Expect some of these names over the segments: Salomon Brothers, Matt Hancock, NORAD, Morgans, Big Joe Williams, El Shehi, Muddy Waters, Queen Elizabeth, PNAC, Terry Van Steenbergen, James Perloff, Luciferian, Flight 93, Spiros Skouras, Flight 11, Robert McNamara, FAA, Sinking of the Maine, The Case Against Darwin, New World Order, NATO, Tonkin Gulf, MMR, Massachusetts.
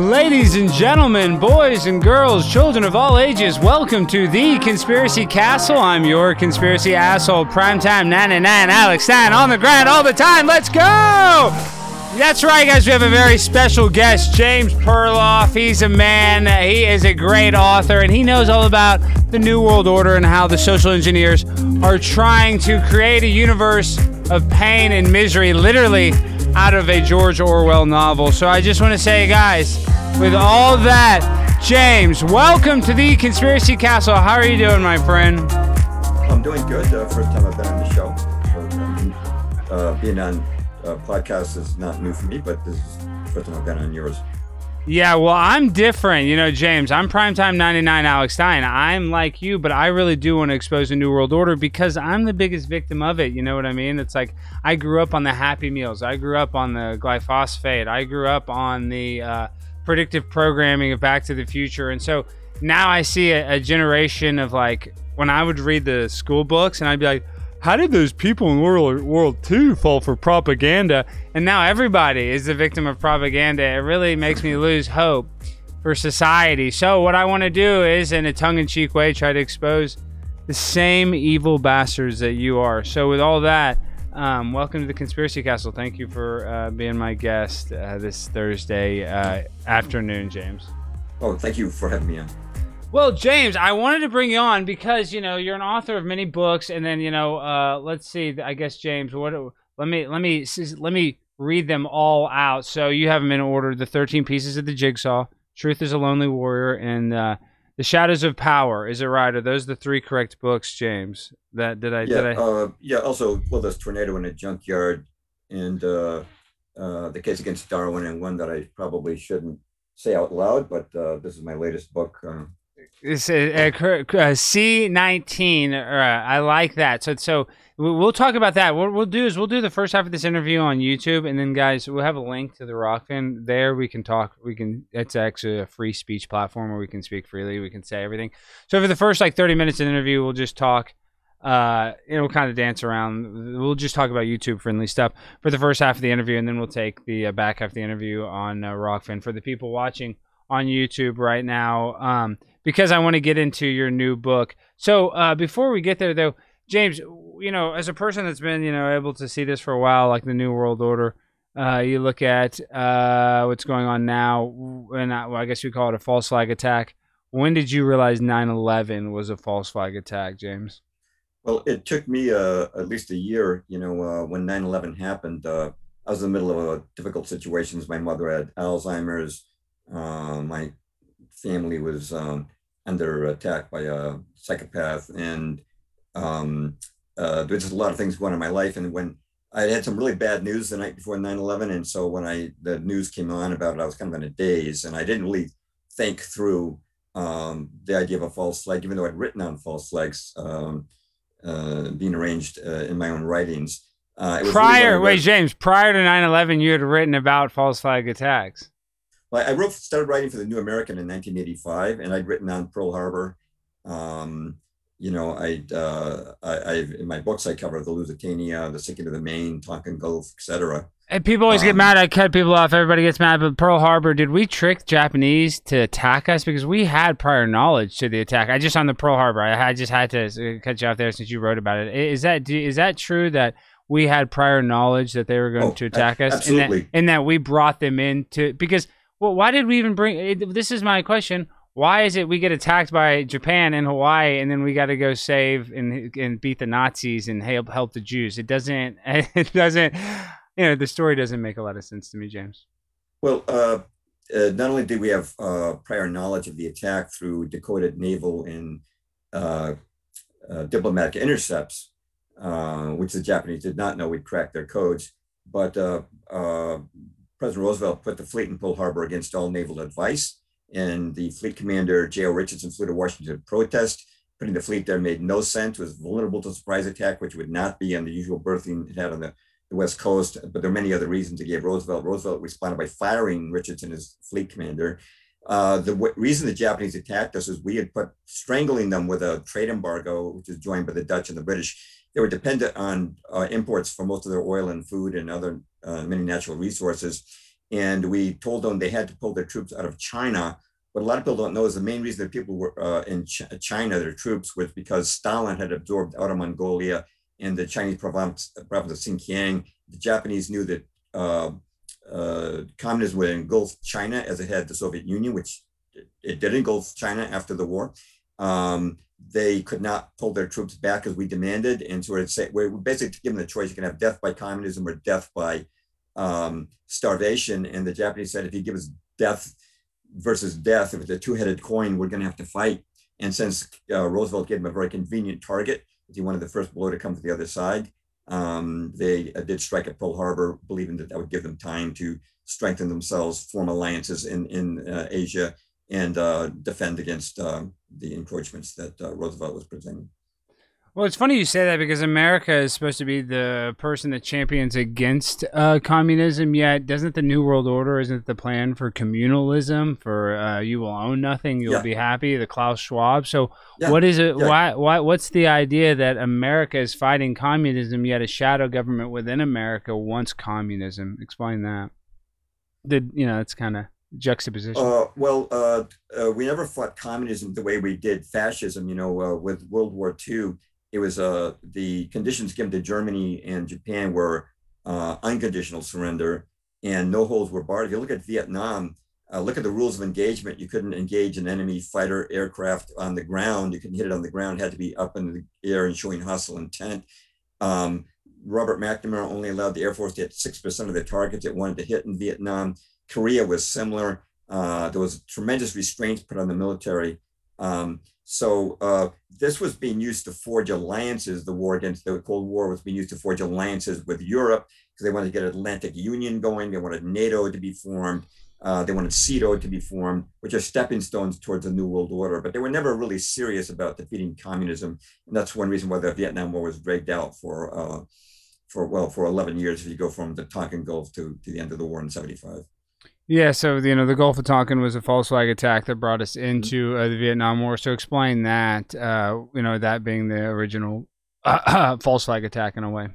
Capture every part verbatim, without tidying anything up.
Ladies and gentlemen, boys and girls, children of all ages, welcome to The Conspiracy Castle. I'm your conspiracy asshole, primetime ninety-nine, Alex Stein, on the grind all the time. Let's go! That's right, guys. We have a very special guest, James Perloff. He's a man. He is a great author, and he knows all about the New World Order and how the social engineers are trying to create a universe of pain and misery, literally out of a George Orwell novel. So I just want to say, guys, with all that, James, welcome to The Conspiracy Castle. How are you doing, my friend? I'm doing good. Uh, first time I've been on the show. So, uh, being on Uh, podcast is not new for me, but this is the first time I've got on yours. Yeah, well, I'm different. You know, James, I'm Primetime ninety-nine Alex Stein. I'm like you, but I really do want to expose the New World Order because I'm the biggest victim of it. You know what I mean? It's like I grew up on the Happy Meals. I grew up on the glyphosate. I grew up on the uh, predictive programming of Back to the Future. And so now I see a, a generation of, like, when I would read the school books and I'd be like, how did those people in World War Two fall for propaganda? And now everybody is the victim of propaganda. It really makes me lose hope for society. So what I want to do is, in a tongue-in-cheek way, try to expose the same evil bastards that you are. So with all that, um, welcome to the Conspiracy Castle. Thank you for uh, being my guest uh, this Thursday uh, afternoon, James. Oh, thank you for having me on. Well, James, I wanted to bring you on because, you know, you're an author of many books, and then, you know, uh, let's see, I guess, James, what? Let me let me let me read them all out. So you have them in order: The thirteen Pieces of the Jigsaw, Truth Is a Lonely Warrior, and uh, The Shadows of Power. Is it right? Are those the three correct books, James? That did I? Yeah. Did I... Uh, yeah. Also, well, there's Tornado in a Junkyard, and uh, uh, The Case Against Darwin, and one that I probably shouldn't say out loud, but uh, this is my latest book. Uh, It's a, a, a C nineteen. Uh, I like that. So, so we'll talk about that. What we'll do is we'll do the first half of this interview on YouTube, and then, guys, we'll have a link to the Rockfin. There, we can talk. We can. It's actually a free speech platform where we can speak freely. We can say everything. So, for the first like thirty minutes of the interview, we'll just talk. Uh, it'll kind of dance around. We'll just talk about YouTube friendly stuff for the first half of the interview, and then we'll take the uh, back half of the interview on uh, Rockfin for the people watching on YouTube right now. Um, because I want to get into your new book. So uh, before we get there, though, James, you know, as a person that's been, you know, able to see this for a while, like the New World Order, uh, you look at uh, what's going on now, and I, well, I guess you call it a false flag attack. When did you realize nine eleven was a false flag attack, James? Well, it took me uh, at least a year, you know, uh, when nine eleven happened. Uh, I was in the middle of uh, difficult situations. My mother had Alzheimer's. Uh, my family was um, under attack by a psychopath, and um, uh, there's just a lot of things going on in my life. And when I had some really bad news the night before nine eleven, and so when I the news came on about it, I was kind of in a daze, and I didn't really think through um, the idea of a false flag, even though I'd written on false flags um, uh, being arranged uh, in my own writings. Uh, it was prior, really wait, James, prior to nine eleven, you had written about false flag attacks. Well, I wrote, started writing for The New American in nineteen eighty-five, and I'd written on Pearl Harbor. Um, you know, I'd, uh, I, I, in my books, I cover the Lusitania, the Sinking of the Maine, Tonkin Gulf, et cetera. And people always um, get mad. I cut people off. Everybody gets mad. But Pearl Harbor, did we trick Japanese to attack us? Because we had prior knowledge to the attack. I just on the Pearl Harbor. I, I just had to cut you off there since you wrote about it. Is that is that true that we had prior knowledge that they were going oh, to attack us? Absolutely. And that, and that we brought them in to, because. Well, why did we even bring? This is my question. Why is it we get attacked by Japan and Hawaii, and then we got to go save and and beat the Nazis and help help the Jews? It doesn't. It doesn't. You know, the story doesn't make a lot of sense to me, James. Well, uh, uh, not only did we have uh, prior knowledge of the attack through decoded naval and uh, uh, diplomatic intercepts, uh, which the Japanese did not know. We cracked their codes, but. Uh, uh, President Roosevelt put the fleet in Pearl Harbor against all naval advice, and the fleet commander, J O Richardson, flew to Washington to protest. Putting the fleet there made no sense. It was vulnerable to surprise attack, which would not be on the usual berthing it had on the, the West Coast, but there are many other reasons it gave Roosevelt. Roosevelt responded by firing Richardson as fleet commander. Uh, the w- reason the Japanese attacked us is we had put strangling them with a trade embargo, which is joined by the Dutch and the British. They were dependent on uh, imports for most of their oil and food and other uh, many natural resources. And we told them they had to pull their troops out of China. What a lot of people don't know is the main reason that people were uh, in Ch China, their troops, was because Stalin had absorbed Outer Mongolia and the Chinese province, province of Xinjiang. The Japanese knew that uh, uh, communism would engulf China as it had the Soviet Union, which it did engulf China after the war. Um, they could not pull their troops back as we demanded. And so it's, we're basically given the choice, you can have death by communism or death by um, starvation. And the Japanese said, if you give us death versus death, if it's a two-headed coin, we're gonna have to fight. And since uh, Roosevelt gave him a very convenient target, he wanted the first blow to come to the other side. Um, they uh, did strike at Pearl Harbor, believing that that would give them time to strengthen themselves, form alliances in, in uh, Asia, and uh, defend against uh, the encroachments that uh, Roosevelt was presenting. Well, it's funny you say that because America is supposed to be the person that champions against uh, communism, yet doesn't the New World Order, isn't the plan for communalism, for uh, you will own nothing, you'll yeah. be happy, the Klaus Schwab. So yeah. what is it, yeah. why, why, what's the idea that America is fighting communism, yet a shadow government within America wants communism? Explain that. The, you know, it's kind of... juxtaposition. Uh, well, uh, uh, we never fought communism the way we did fascism. You know, uh, with World War Two, it was uh, the conditions given to Germany and Japan were uh, unconditional surrender and no holds were barred. If you look at Vietnam, uh, look at the rules of engagement. You couldn't engage an enemy fighter aircraft on the ground. You couldn't hit it on the ground. It had to be up in the air and showing hostile intent. Um, Robert McNamara only allowed the Air Force to hit six percent of the targets it wanted to hit in Vietnam. Korea was similar. Uh, there was tremendous restraints put on the military. Um, so uh, this was being used to forge alliances. The war against the Cold War was being used to forge alliances with Europe because they wanted to get Atlantic Union going. They wanted NATO to be formed. Uh, they wanted CETO to be formed, which are stepping stones towards the New World Order. But they were never really serious about defeating communism. And that's one reason why the Vietnam War was dragged out for, uh, for well, for eleven years if you go from the Tonkin Gulf to, to the end of the war in seventy-five. Yeah, so, you know, the Gulf of Tonkin was a false flag attack that brought us into uh, the Vietnam War. So explain that, uh, you know, that being the original uh, false flag attack in a way.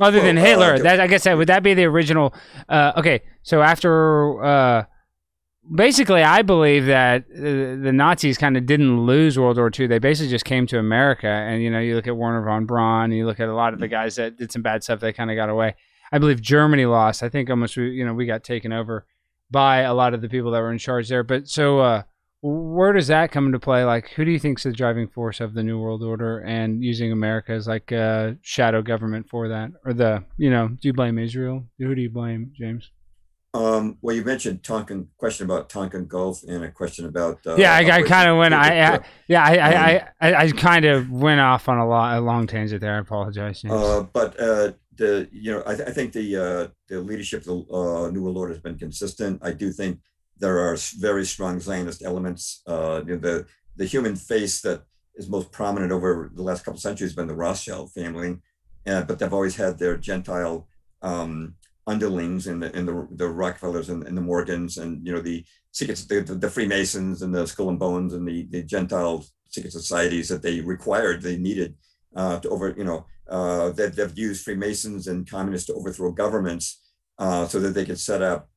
Other well, than Hitler, uh, that, I guess that would that be the original? Uh, okay, so after uh, basically I believe that uh, the Nazis kind of didn't lose World War Two. They basically just came to America. And, you know, you look at Wernher von Braun, you look at a lot of the guys that did some bad stuff, they kind of got away. I believe Germany lost. I think almost, you know, we got taken over by a lot of the people that were in charge there. But so uh, where does that come into play? Like, who do you think is the driving force of the New World Order and using America as like a shadow government for that? Or the, you know, do you blame Israel? Who do you blame, James? Um, well, you mentioned Tonkin, question about Tonkin Gulf and a question about... Uh, yeah, I, I kind of went... I, I, yeah, I, um, I, I, I kind of went off on a, lot, a long tangent there. I apologize, James. Uh, but... Uh, The, you know, I, th I think the uh, the leadership of the uh, New World Order has been consistent. I do think there are very strong Zionist elements. Uh, you know, the the human face that is most prominent over the last couple of centuries has been the Rothschild family, uh, but they've always had their Gentile um, underlings in the in the, the Rockefellers and, and the Morgans, and you know the secret the, the Freemasons and the Skull and Bones and the the Gentile secret societies that they required they needed uh, to over you know. Uh, that they've used Freemasons and communists to overthrow governments uh, so that they could set up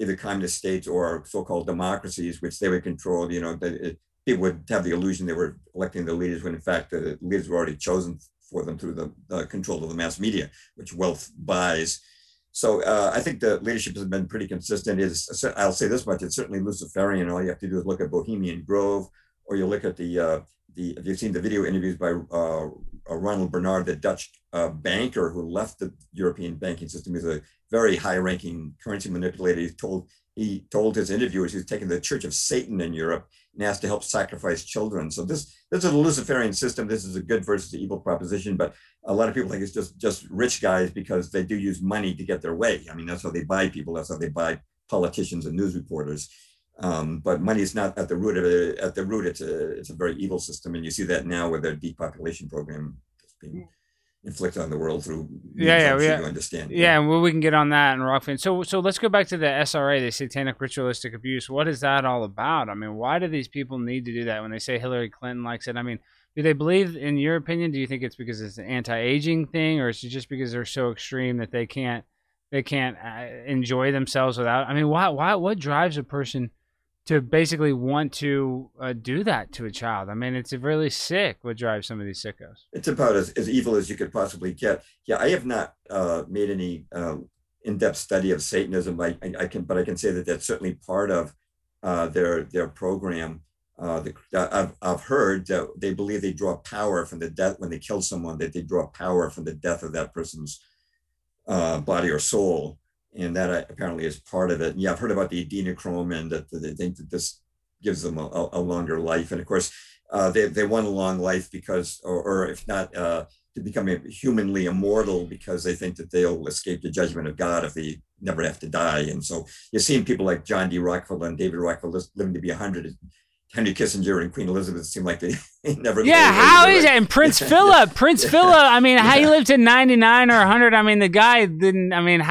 either communist states or so-called democracies, which they would control. You know, they, it, people would have the illusion they were electing their leaders when in fact the leaders were already chosen for them through the uh, control of the mass media, which wealth buys. So uh, I think the leadership has been pretty consistent. It's, I'll say this much, it's certainly Luciferian. All you have to do is look at Bohemian Grove, or you look at the, uh, the if you've seen the video interviews by uh, Uh, Ronald Bernard, the Dutch uh, banker who left the European banking system. He's a very high-ranking currency manipulator. He told, he told his interviewers he was taking the Church of Satan in Europe and asked to help sacrifice children. So this, this is a Luciferian system. This is a good versus the evil proposition, but a lot of people think it's just, just rich guys because they do use money to get their way. I mean, that's how they buy people. That's how they buy politicians and news reporters. Um, but money is not at the root of it. At the root, it's a, it's a very evil system. And you see that now with their depopulation program that's being inflicted on the world through. Yeah, yeah, yeah. You understand. Yeah, yeah. Well, we can get on that in Rockfin. So, so let's go back to the S R A, the satanic ritualistic abuse. What is that all about? I mean, why do these people need to do that when they say Hillary Clinton likes it? I mean, do they believe, in your opinion, do you think it's because it's an anti-aging thing, or is it just because they're so extreme that they can't They can't uh, enjoy themselves without. I mean, why? Why? What drives a person to basically want to uh, do that to a child? I mean, it's really sick what drives some of these sickos. It's about as, as evil as you could possibly get. Yeah, I have not uh, made any um, in-depth study of Satanism. I, I, I can, but I can say that that's certainly part of uh, their their program. Uh, the, I've, I've heard that they believe they draw power from the death when they kill someone, that they draw power from the death of that person's uh, body or soul. And that uh, apparently is part of it. And yeah, I've heard about the adenochrome and that they think that this gives them a, a longer life. And of course, uh, they, they want a long life because, or, or if not, uh, to become humanly immortal, because they think that they'll escape the judgment of God if they never have to die. And so you're seeing people like John D. Rockefeller and David Rockefeller living to be one hundred. Henry Kissinger and Queen Elizabeth seem like they never. Yeah, how is that? And Prince Philip, Prince Philip. I mean, how he lived to ninety-nine or one hundred. I mean, the guy didn't. I mean,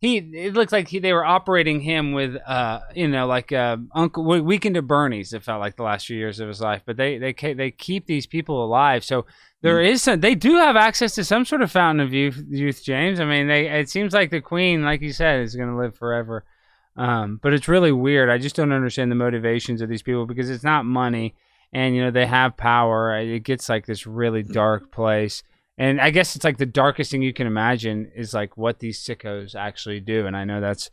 he. It looked like he, they were operating him with, uh, you know, like uh, Uncle Weekend at Bernie's. It felt like the last few years of his life, but they they they keep these people alive. So there mm. is some. They do have access to some sort of fountain of youth, youth, James. I mean, they. It seems like the Queen, like you said, is going to live forever. Um, but it's really weird. I just don't understand the motivations of these people, because it's not money, and you know they have power. It gets like this really dark place, and I guess it's like the darkest thing you can imagine is like what these sickos actually do. And I know that's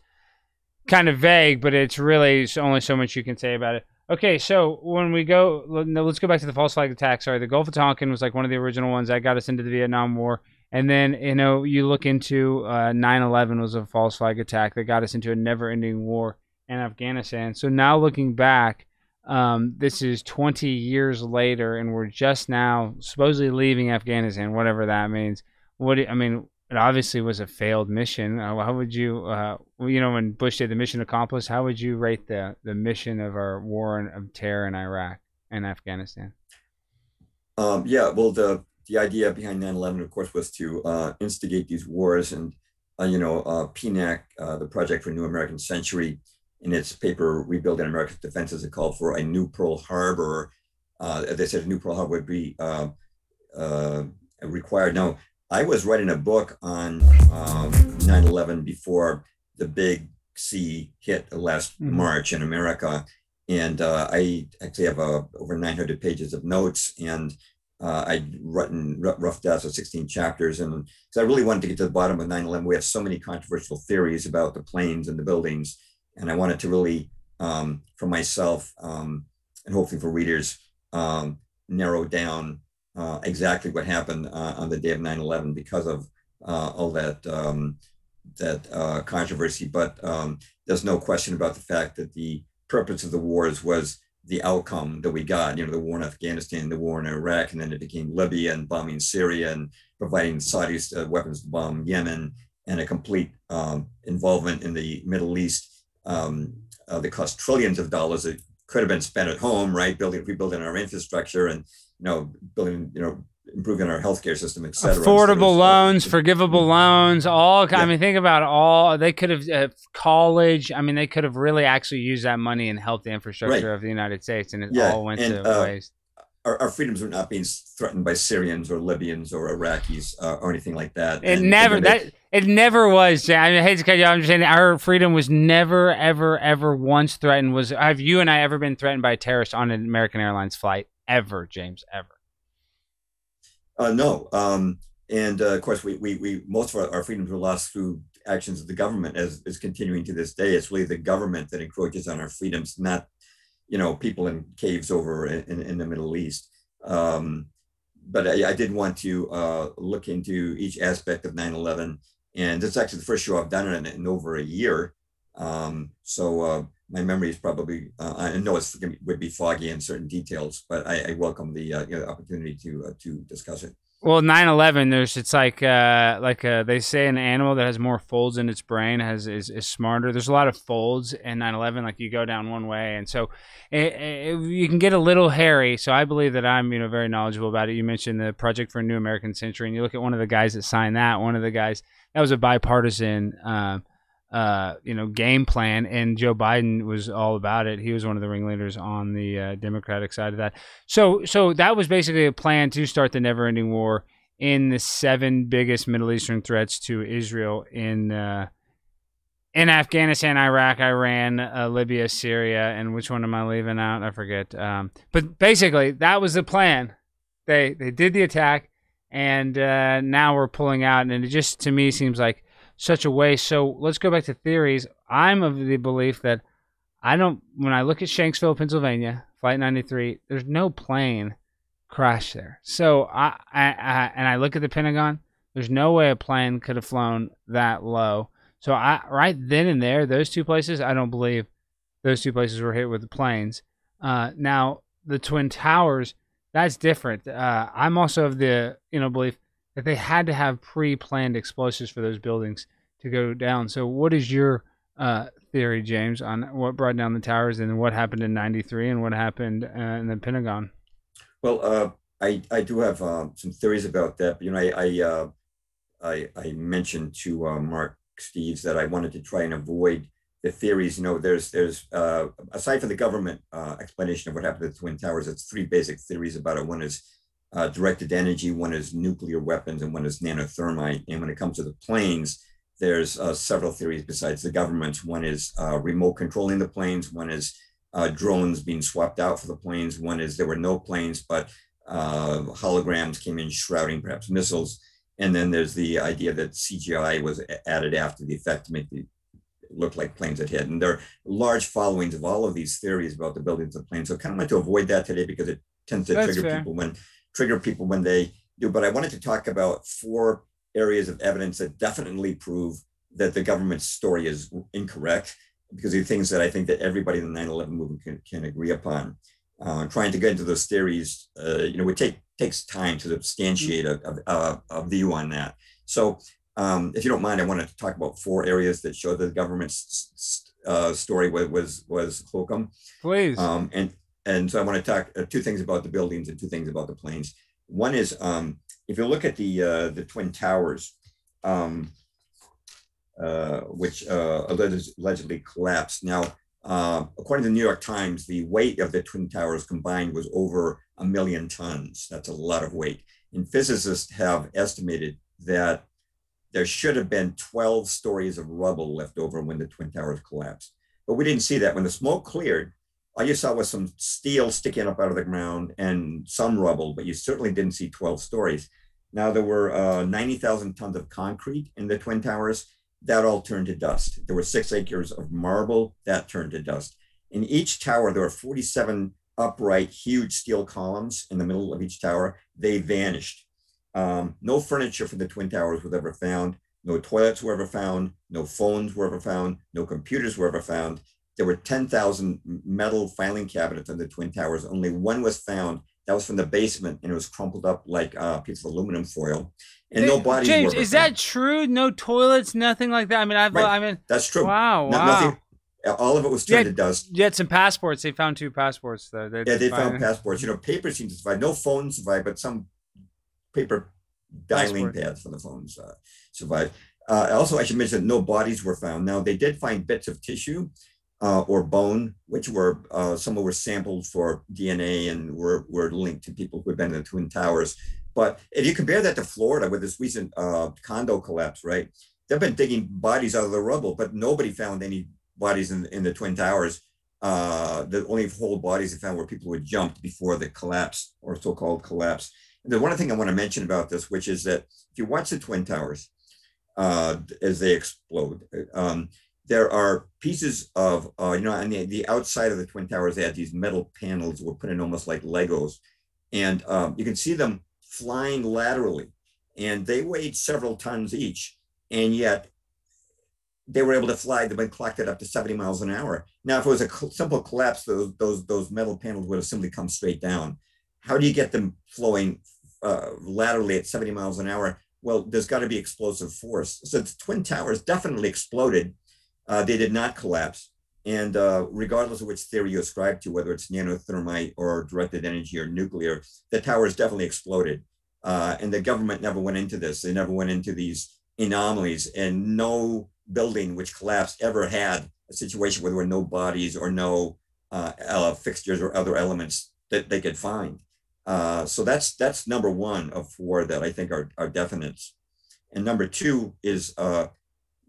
kind of vague, but it's really only so much you can say about it. Okay, so when we go, let's go back to the false flag attack. Sorry, the Gulf of Tonkin was like one of the original ones that got us into the Vietnam War. And then, you know, you look into uh, nine eleven was a false flag attack that got us into a never-ending war in Afghanistan. So now looking back, um, this is twenty years later, and we're just now supposedly leaving Afghanistan, whatever that means. What do, I mean, it obviously was a failed mission. Uh, how would you, uh, you know, when Bush did the mission accomplished, how would you rate the, the mission of our war of terror in Iraq and Afghanistan? Um, yeah, well, the... The idea behind nine eleven, of course, was to uh, instigate these wars. And, uh, you know, uh, P NAC, uh, the Project for New American Century, in its paper, Rebuilding America's Defenses, it called for a new Pearl Harbor. Uh, they said a new Pearl Harbor would be uh, uh, required. Now, I was writing a book on um, nine eleven before the big C hit last mm-hmm. March in America. And uh, I actually have uh, over nine hundred pages of notes. And Uh, I'd written rough drafts of sixteen chapters, and because I really wanted to get to the bottom of nine eleven. We have so many controversial theories about the planes and the buildings, and I wanted to really, um, for myself um, and hopefully for readers, um, narrow down uh, exactly what happened uh, on the day of nine eleven because of uh, all that um, that uh, controversy. But um, there's no question about the fact that the purpose of the wars was the outcome that we got, you know, the war in Afghanistan, the war in Iraq, and then it became Libya and bombing Syria and providing Saudis uh, weapons to bomb Yemen, and a complete um, involvement in the Middle East um, uh, that cost trillions of dollars that could have been spent at home, right? Building, rebuilding our infrastructure and, you know, building, you know, improving our healthcare system, et cetera. Affordable so loans, uh, forgivable loans, all, yeah. I mean, think about all, they could have, uh, college, I mean, they could have really actually used that money and helped the infrastructure right. of the United States, and it yeah. all went and, to uh, waste. Our, our freedoms were not being threatened by Syrians or Libyans or Iraqis uh, or anything like that. It and, never, and that, it never was, I mean, I hate to cut you off, I'm just saying our freedom was never, ever, ever once threatened. Was Have you and I ever been threatened by a terrorist on an American Airlines flight? Ever, James, ever. Uh, no, um, and uh, of course, we we we most of our, our freedoms were lost through actions of the government, as is continuing to this day. It's really the government that encroaches on our freedoms, not, you know, people in caves over in, in the Middle East. Um, but I, I did want to uh, look into each aspect of nine eleven, and this is actually the first show I've done in, in over a year. Um, so uh, my memory is probably, uh, I know it's it would be foggy in certain details, but I, I welcome the uh, you know, opportunity to uh, to discuss it. Well, nine eleven, there's it's like uh, like uh, they say an animal that has more folds in its brain has is, is smarter. There's a lot of folds in nine eleven, like you go down one way, and so it, it, you can get a little hairy. So I believe that I'm you know very knowledgeable about it. You mentioned the Project for a New American Century, and you look at one of the guys that signed that. One of the guys that was a bipartisan. Uh, Uh, you know, game plan, and Joe Biden was all about it. He was one of the ringleaders on the uh, Democratic side of that. So, so that was basically a plan to start the never-ending war in the seven biggest Middle Eastern threats to Israel in uh, in Afghanistan, Iraq, Iran, uh, Libya, Syria, and which one am I leaving out? I forget. Um, but basically, that was the plan. They they did the attack, and uh, now we're pulling out. And it just, to me, seems like such a waste. So let's go back to theories. I'm of the belief that I don't. When I look at Shanksville, Pennsylvania, Flight ninety-three, there's no plane crash there. So I, I, I and I look at the Pentagon. There's no way a plane could have flown that low. So I, right then and there, those two places, I don't believe those two places were hit with the planes. Uh, now, the Twin Towers, that's different. Uh, I'm also of the you know belief that they had to have pre-planned explosives for those buildings to go down. So what is your uh, theory, James, on what brought down the towers and what happened in ninety-three and what happened uh, in the Pentagon? Well, uh, I, I do have uh, some theories about that. But, you know, I, I, uh, I, I mentioned to uh, Mark Steves that I wanted to try and avoid the theories. You know, there's there's uh, aside from the government uh, explanation of what happened to the Twin Towers, it's three basic theories about it. One is uh, directed energy, one is nuclear weapons, and one is nanothermite. And when it comes to the planes, there's uh, several theories besides the government's. One is uh, remote controlling the planes. One is uh, drones being swapped out for the planes. One is there were no planes, but uh, holograms came in shrouding perhaps missiles. And then there's the idea that C G I was added after the effect to make it look like planes had hit. And there are large followings of all of these theories about the buildings of the plane. So I kind of wanted to avoid that today because it tends to That's trigger fair. people when trigger people when they do. But I wanted to talk about four areas of evidence that definitely prove that the government's story is incorrect, because they're things that I think that everybody in the nine eleven movement can, can agree upon. Uh, trying to get into those theories, uh, you know, would take takes time to substantiate a, a, a view on that. So, um, if you don't mind, I wanted to talk about four areas that show that the government's uh, story was was was hokum. Please. Um, and and so I want to talk uh, two things about the buildings and two things about the planes. One is um, if you look at the uh, the Twin Towers, um, uh, which uh, allegedly collapsed. Now. Uh, according to the New York Times, the weight of the Twin Towers combined was over a million tons. That's a lot of weight. And physicists have estimated that there should have been twelve stories of rubble left over when the Twin Towers collapsed. But we didn't see that. When the smoke cleared, all you saw was some steel sticking up out of the ground and some rubble, but you certainly didn't see twelve stories. Now, there were uh, ninety thousand tons of concrete in the Twin Towers. That all turned to dust. There were six acres of marble that turned to dust. In each tower, there were forty-seven upright, huge steel columns in the middle of each tower. They vanished. Um, no furniture for the Twin Towers was ever found. No toilets were ever found. No phones were ever found. No computers were ever found. There were ten thousand metal filing cabinets in the Twin Towers. Only one was found. That was from the basement, and it was crumpled up like a piece of aluminum foil. And no bodies James, were is found. That true? No toilets, nothing like that? I mean, I've, right. I mean, that's true. Wow, no, wow. Nothing, all of it was turned had, to dust. You had some passports. They found two passports, though. They yeah, they find, found passports. You know, paper seemed to survive. No phones survived, but some paper dialing passport. pads for the phones uh, survived. Uh, also, I should mention that no bodies were found. Now, they did find bits of tissue. Uh, or bone, which were uh, some were sampled for D N A and were, were linked to people who had been in the Twin Towers. But if you compare that to Florida with this recent uh, condo collapse, right? They've been digging bodies out of the rubble, but nobody found any bodies in, in the Twin Towers. Uh, the only whole bodies they found were people who had jumped before the collapse or so-called collapse. And the one thing I want to mention about this, which is that if you watch the Twin Towers uh, as they explode, um, there are pieces of, uh, you know, on the, the outside of the Twin Towers, they had these metal panels were put in almost like Legos. And um, you can see them flying laterally. And they weighed several tons each. And yet they were able to fly. They've been clocked at up to seventy miles an hour. Now, if it was a simple collapse, those, those, those metal panels would have simply come straight down. How do you get them flowing uh, laterally at seventy miles an hour? Well, there's got to be explosive force. So the Twin Towers definitely exploded. Uh, they did not collapse. And uh, regardless of which theory you ascribe to, whether it's nanothermite or directed energy or nuclear, the towers definitely exploded. Uh, and the government never went into this. They never went into these anomalies. And no building which collapsed ever had a situation where there were no bodies or no uh, uh, fixtures or other elements that they could find. Uh, so that's that's number one of four that I think are, are definites. And number two is... Uh,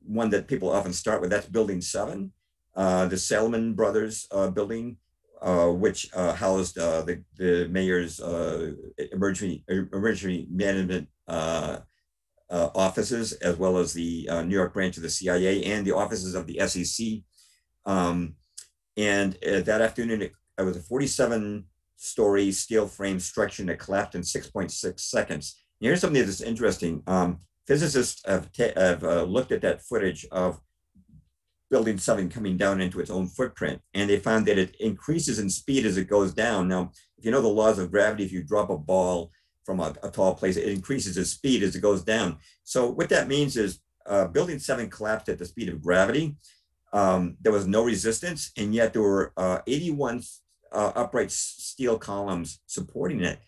one that people often start with, that's Building seven, uh, the Salomon Brothers uh, building, uh, which uh, housed uh, the, the mayor's uh, emergency, emergency management uh, uh, offices, as well as the uh, New York branch of the C I A and the offices of the S E C. Um, and uh, that afternoon, it, it was a forty-seven story steel frame structure that collapsed in six point six seconds. And here's something that's interesting. Um, physicists have, have uh, looked at that footage of Building seven coming down into its own footprint, and they found that it increases in speed as it goes down. Now, if you know the laws of gravity, if you drop a ball from a, a tall place, it increases its speed as it goes down. So what that means is uh, Building seven collapsed at the speed of gravity. Um, there was no resistance, and yet there were uh, eighty-one uh, upright steel columns supporting it.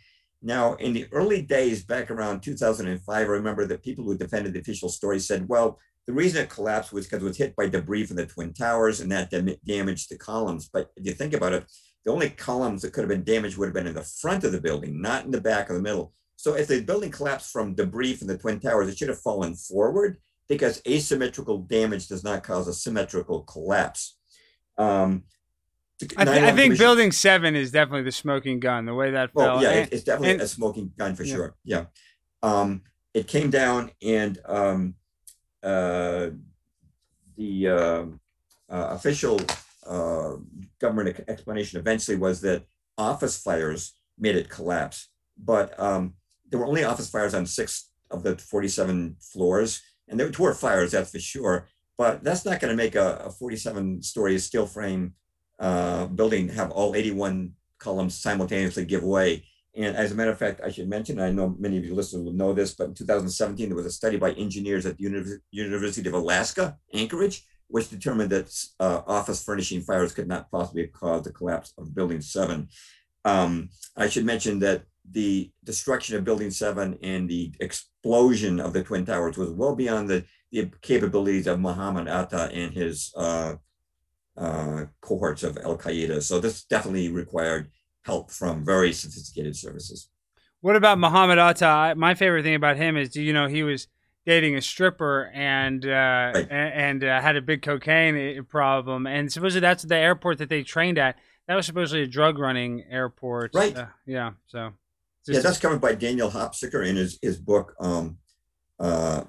Now, in the early days, back around two thousand five, I remember that people who defended the official story said, well, the reason it collapsed was because it was hit by debris from the Twin Towers, and that dam damaged the columns. But if you think about it, the only columns that could have been damaged would have been in the front of the building, not in the back or the middle. So if the building collapsed from debris from the Twin Towers, it should have fallen forward, because asymmetrical damage does not cause a symmetrical collapse. Um, I, th I think Building seven is definitely the smoking gun, the way that fell. Well, yeah, and, it's definitely and, a smoking gun for yeah. sure. Yeah. Um, it came down, and um, uh, the uh, uh, official uh, government explanation eventually was that office fires made it collapse. But um, there were only office fires on six of the forty-seven floors, and there were fires, that's for sure. But that's not going to make a forty-seven story steel frame Uh, building have all eighty-one columns simultaneously give way. And as a matter of fact, I should mention, I know many of you listeners will know this, but in two thousand seventeen, there was a study by engineers at the Univers University of Alaska, Anchorage, which determined that uh, office furnishing fires could not possibly have caused the collapse of Building seven. Um, I should mention that the destruction of Building seven and the explosion of the Twin Towers was well beyond the, the capabilities of Muhammad Atta and his uh, Uh, cohorts of Al-Qaeda. So this definitely required help from very sophisticated services. What about Muhammad Atta? My favorite thing about him is, do you know, he was dating a stripper and uh, right. and uh, had a big cocaine problem. And supposedly that's the airport that they trained at. That was supposedly a drug running airport. Right. Uh, yeah. So. Yeah, that's covered by Daniel Hopsicker in his, his book, um, uh,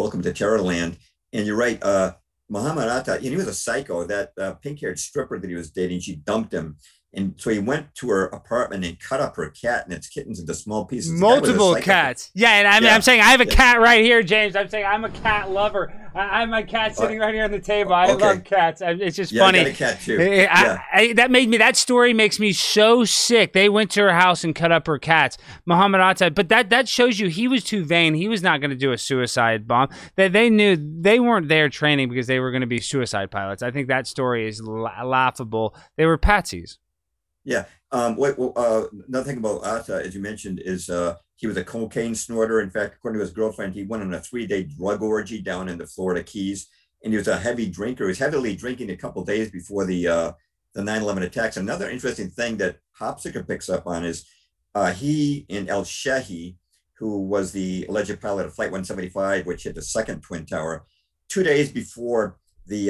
Welcome to Terrorland. And you're right. Uh, Muhammad Atta, and he was a psycho. That uh, pink-haired stripper that he was dating, she dumped him, and so he went to her apartment and cut up her cat and its kittens into small pieces. Multiple cats, yeah. And I mean, yeah. I'm saying I have a yeah. cat right here, James. I'm saying I'm a cat lover. I, I have my cat sitting uh, right here on the table. I okay. love cats. I, it's just yeah, funny. I got a cat too. I, yeah. I, I, that made me. That story makes me so sick. They went to her house and cut up her cats. Muhammad Atta, but that that shows you he was too vain. He was not going to do a suicide bomb. That they, they knew they weren't there training because they. They were going to be suicide pilots. I think that story is la laughable. They were patsies. Yeah. Um, wait, well, uh, another thing about Atta, as you mentioned, is uh, he was a cocaine snorter. In fact, according to his girlfriend, he went on a three day drug orgy down in the Florida Keys, and he was a heavy drinker. He was heavily drinking a couple of days before the uh, the nine eleven attacks. Another interesting thing that Hopsicker picks up on is uh, he and El Shehi, who was the alleged pilot of Flight one seventy-five, which hit the second Twin Tower, two days before the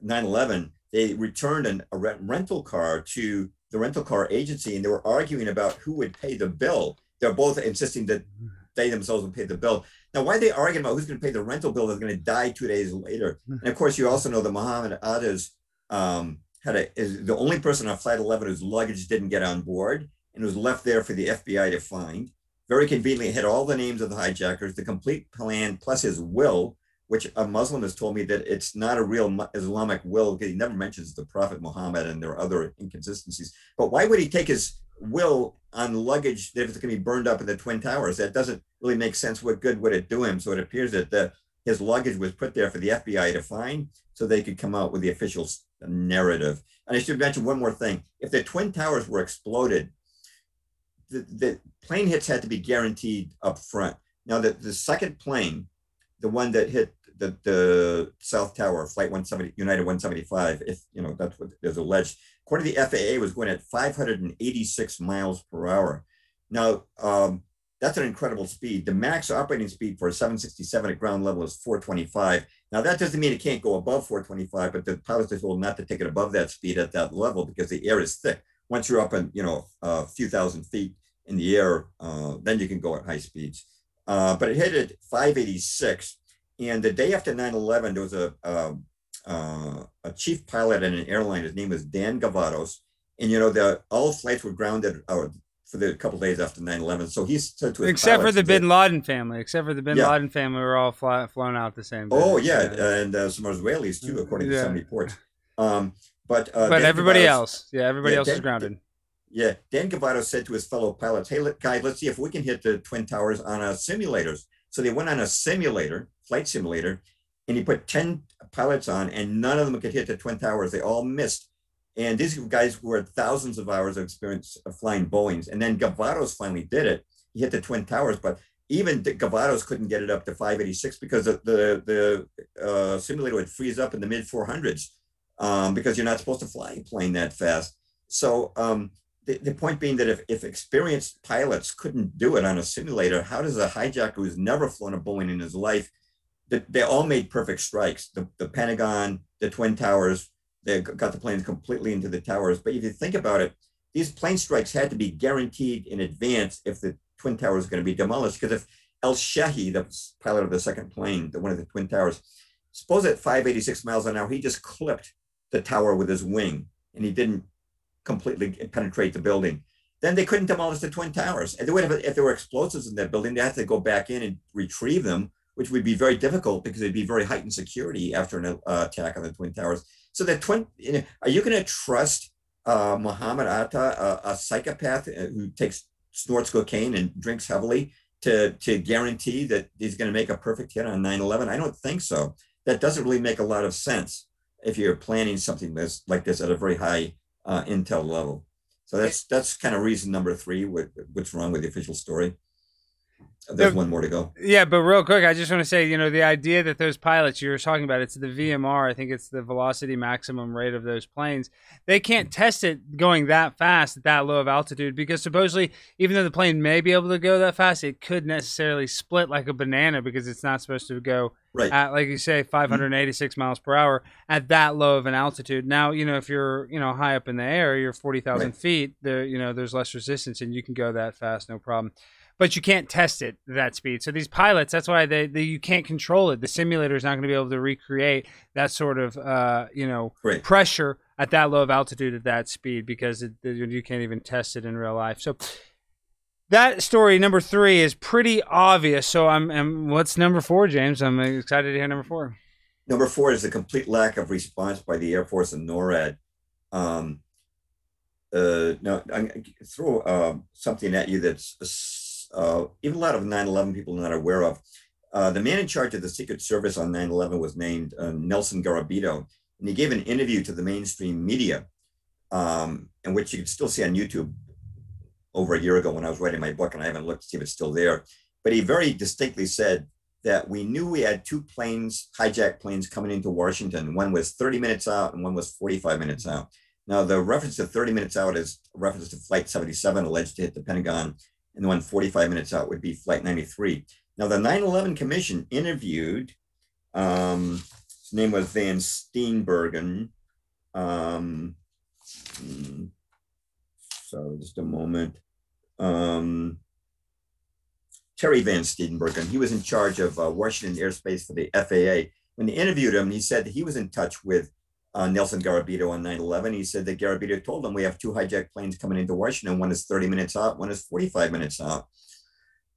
nine eleven, uh, they returned an, a rent, rental car to the rental car agency, and they were arguing about who would pay the bill. They're both insisting that they themselves would pay the bill. Now, why are they arguing about who's going to pay the rental bill that's going to die two days later? And of course, you also know that Muhammad Atta's um, had a, is the only person on Flight eleven whose luggage didn't get on board and was left there for the F B I to find. Very conveniently, it had all the names of the hijackers, the complete plan, plus his will, which a Muslim has told me that it's not a real Islamic will because he never mentions the Prophet Muhammad, and there are other inconsistencies. But why would he take his will on luggage that it's going to be burned up in the Twin Towers? That doesn't really make sense. What good would it do him? So it appears that the, his luggage was put there for the F B I to find so they could come out with the official narrative. And I should mention one more thing. If the Twin Towers were exploded, the, the plane hits had to be guaranteed up front. Now, the, the second plane, the one that hit The, the South Tower, Flight one seventy, United one seventy-five, if you know that's what is alleged, according to the F A A, was going at five hundred eighty-six miles per hour. Now, um, That's an incredible speed. The max operating speed for a seven sixty-seven at ground level is four twenty-five. Now, that doesn't mean it can't go above four twenty-five, but the pilots are told not to take it above that speed at that level because the air is thick. Once you're up in, you know, a few thousand feet in the air, uh, then you can go at high speeds. Uh, but it hit at five eighty-six. And the day after nine eleven, there was a, uh, uh, a chief pilot at an airline. His name was Dan Gavados. And, you know, the, all flights were grounded uh, for the couple of days after nine eleven. So he said to his Except for the bin Laden family. Except for the bin yeah. Laden family were all fly, flown out the same day. Oh, yeah. yeah. And uh, some Israelis, too, according yeah. to some reports. Um, but uh, but Dan everybody Gavados, else. Yeah, everybody yeah, else Dan, is grounded. Yeah. Dan Gavados said to his fellow pilots, hey, let, guys, let's see if we can hit the Twin Towers on our simulators. So they went on a simulator, flight simulator, and he put ten pilots on, and none of them could hit the Twin Towers. They all missed. And these guys were thousands of hours of experience of flying Boeings. And then Gavados finally did it. He hit the Twin Towers, but even Gavados couldn't get it up to five eighty-six because the, the, the uh, simulator would freeze up in the mid four hundreds um, because you're not supposed to fly a plane that fast. So um, the, the point being that if, if experienced pilots couldn't do it on a simulator, how does a hijacker who's never flown a Boeing in his life, they, they all made perfect strikes. The, the Pentagon, the Twin Towers, they got the planes completely into the towers. But if you think about it, these plane strikes had to be guaranteed in advance if the Twin Towers were going to be demolished. Because if El Shehi, the pilot of the second plane, the one of the Twin Towers, suppose at five eighty-six miles an hour, he just clipped the tower with his wing and he didn't completely penetrate the building, then they couldn't demolish the Twin Towers. And they would have, if there were explosives in that building, they had to go back in and retrieve them, which would be very difficult because it'd be very heightened security after an uh, attack on the Twin Towers. So the twin, you know, are you going to trust uh, Muhammad Atta, uh, a psychopath who takes snorts cocaine and drinks heavily, to to guarantee that he's going to make a perfect hit on nine eleven? I don't think so. That doesn't really make a lot of sense if you're planning something this, like this at a very high uh, intel level. So that's that's kind of reason number three. What, what's wrong with the official story? There's one more to go. Yeah, but real quick, I just want to say, you know, the idea that those pilots you were talking about, it's the V M R. I think it's the velocity maximum rate of those planes. They can't test it going that fast at that low of altitude because supposedly, even though the plane may be able to go that fast, it could necessarily split like a banana because it's not supposed to go right at, like you say, five eighty-six mm-hmm. miles per hour at that low of an altitude. Now, you know, if you're, you know, high up in the air, you're forty thousand right. feet, there, you know, there's less resistance and you can go that fast, no problem. But you can't test it at that speed. So these pilots, that's why they, they you can't control it. The simulator is not going to be able to recreate that sort of uh, you know right. pressure at that low of altitude at that speed because it, you can't even test it in real life. So that story number three is pretty obvious. So I'm, I'm what's number four, James? I'm excited to hear number four. Number four is the complete lack of response by the Air Force and NORAD. Um, uh, now I'm going to throw uh, something at you that's. A, Uh, even a lot of nine eleven people not aware of. Uh, the man in charge of the Secret Service on nine eleven was named uh, Nelson Garabito, and he gave an interview to the mainstream media, um, and which you can still see on YouTube over a year ago when I was writing my book, and I haven't looked to see if it's still there. But he very distinctly said that we knew we had two planes, hijacked planes, coming into Washington. One was thirty minutes out, and one was forty-five minutes out. Now, the reference to thirty minutes out is a reference to Flight seventy-seven, alleged to hit the Pentagon, and the one forty-five minutes out would be Flight ninety-three. Now, the nine eleven Commission interviewed, um, his name was Van Steenbergen. Um, so just a moment. Um, Terry Van Steenbergen, he was in charge of uh, Washington airspace for the F A A. When they interviewed him, he said that he was in touch with Uh, Nelson Garabito on nine eleven. He said that Garabito told him we have two hijacked planes coming into Washington. One is thirty minutes out, one is forty-five minutes out.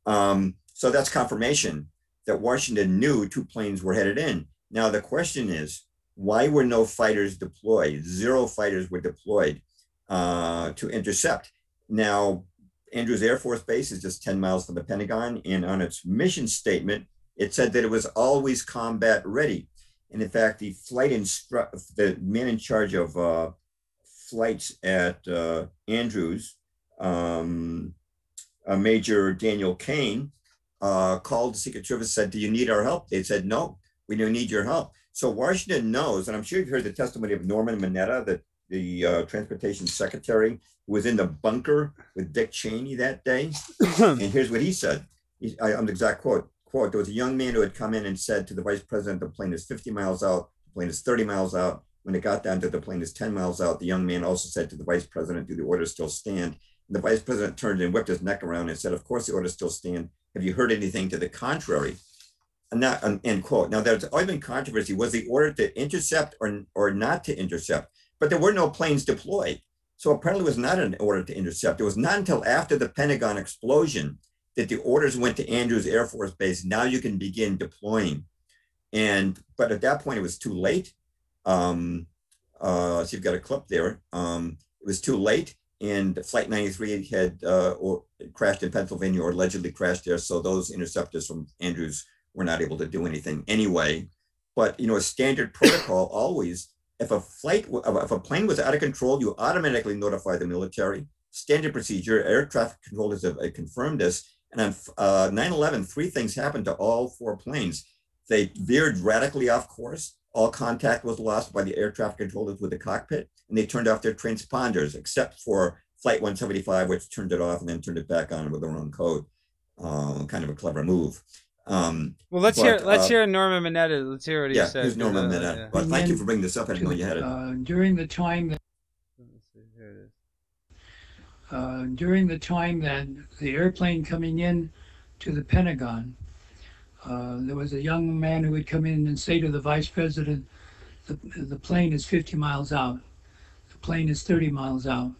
Um, so that's confirmation that Washington knew two planes were headed in. Now, the question is, why were no fighters deployed? Zero fighters were deployed uh, to intercept. Now, Andrews Air Force Base is just ten miles from the Pentagon, and on its mission statement, it said that it was always combat ready. And in fact, the flight instru- the man in charge of uh, flights at uh, Andrews, um, uh, Major Daniel Kane, uh, called the Secret Service, said, do you need our help? They said, no, we don't need your help. So Washington knows, and I'm sure you've heard the testimony of Norman Mineta, the, the uh, transportation secretary, who was in the bunker with Dick Cheney that day. And here's what he said. He, I, I'm the exact quote. Quote, there was a young man who had come in and said to the vice president, the plane is fifty miles out, the plane is thirty miles out. When it got down to the plane is ten miles out, the young man also said to the vice president, do the orders still stand? And the vice president turned and whipped his neck around and said, of course the orders still stand. Have you heard anything to the contrary? And that, um, end quote. Now, there's always been controversy. Was the order to intercept or, or not to intercept? But there were no planes deployed. So apparently it was not an order to intercept. It was not until after the Pentagon explosion that the orders went to Andrews Air Force Base. Now you can begin deploying. And, but at that point it was too late. Um, uh, so you've got a clip there. Um, it was too late. And Flight ninety-three had uh, or crashed in Pennsylvania, or allegedly crashed there. So those interceptors from Andrews were not able to do anything anyway. But you know, a standard protocol always, if a flight, if a plane was out of control, you automatically notify the military. Standard procedure. Air traffic controllers have confirmed this. And on uh, nine eleven, three things happened to all four planes. They veered radically off course. All contact was lost by the air traffic controllers with the cockpit, and they turned off their transponders, except for Flight one seventy-five, which turned it off and then turned it back on with their own code. Uh, kind of a clever move. Um, well, let's but, hear let's uh, hear Norman Mineta. Let's hear what he yeah, said. Here's Norman uh, Mineta. Yeah. But and thank then, you for bringing this up. I didn't know you had it. Uh, during the time that uh, during the time that the airplane coming in to the Pentagon. Uh, there was a young man who would come in and say to the vice president, the, the plane is fifty miles out, the plane is thirty miles out.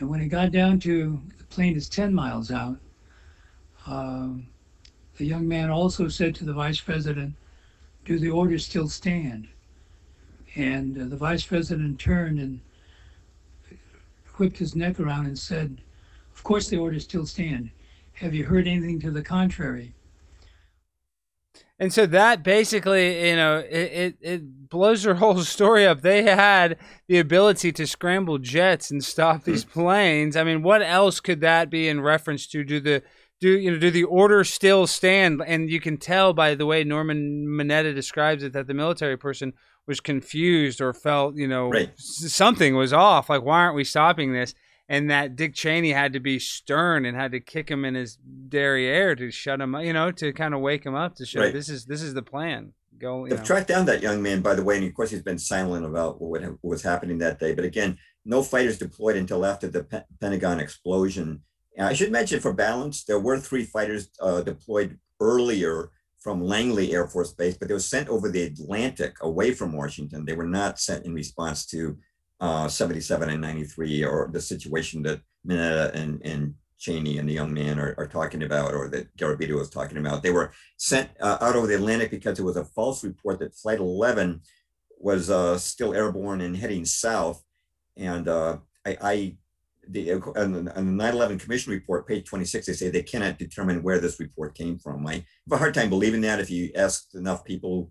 And when it got down to the plane is ten miles out, uh, the young man also said to the vice president, do the orders still stand? And uh, the vice president turned and whipped his neck around and said, of course the orders still stand. Have you heard anything to the contrary? And so that basically, you know, it, it, it blows their whole story up. They had the ability to scramble jets and stop these planes. I mean, what else could that be in reference to? Do the do you know do the orders still stand? And you can tell by the way Norman Mineta describes it that the military person was confused or felt, you know, right. something was off. Like, why aren't we stopping this? And that Dick Cheney had to be stern and had to kick him in his derriere to shut him up, you know, to kind of wake him up, to show right. this is this is the plan. Go, you They've know. tracked down that young man, by the way, and of course he's been silent about what was happening that day. But again, no fighters deployed until after the Pentagon explosion. And I should mention, for balance, there were three fighters uh, deployed earlier from Langley Air Force Base, but they were sent over the Atlantic, away from Washington. They were not sent in response to Uh, seventy-seven and ninety-three, or the situation that Mineta and, and Cheney and the young man are, are talking about, or that Garabito was talking about. They were sent uh, out over the Atlantic because it was a false report that Flight eleven was uh, still airborne and heading south. And uh, I, I the, on the nine eleven Commission report, page twenty-six, they say they cannot determine where this report came from. I have a hard time believing that. If you asked enough people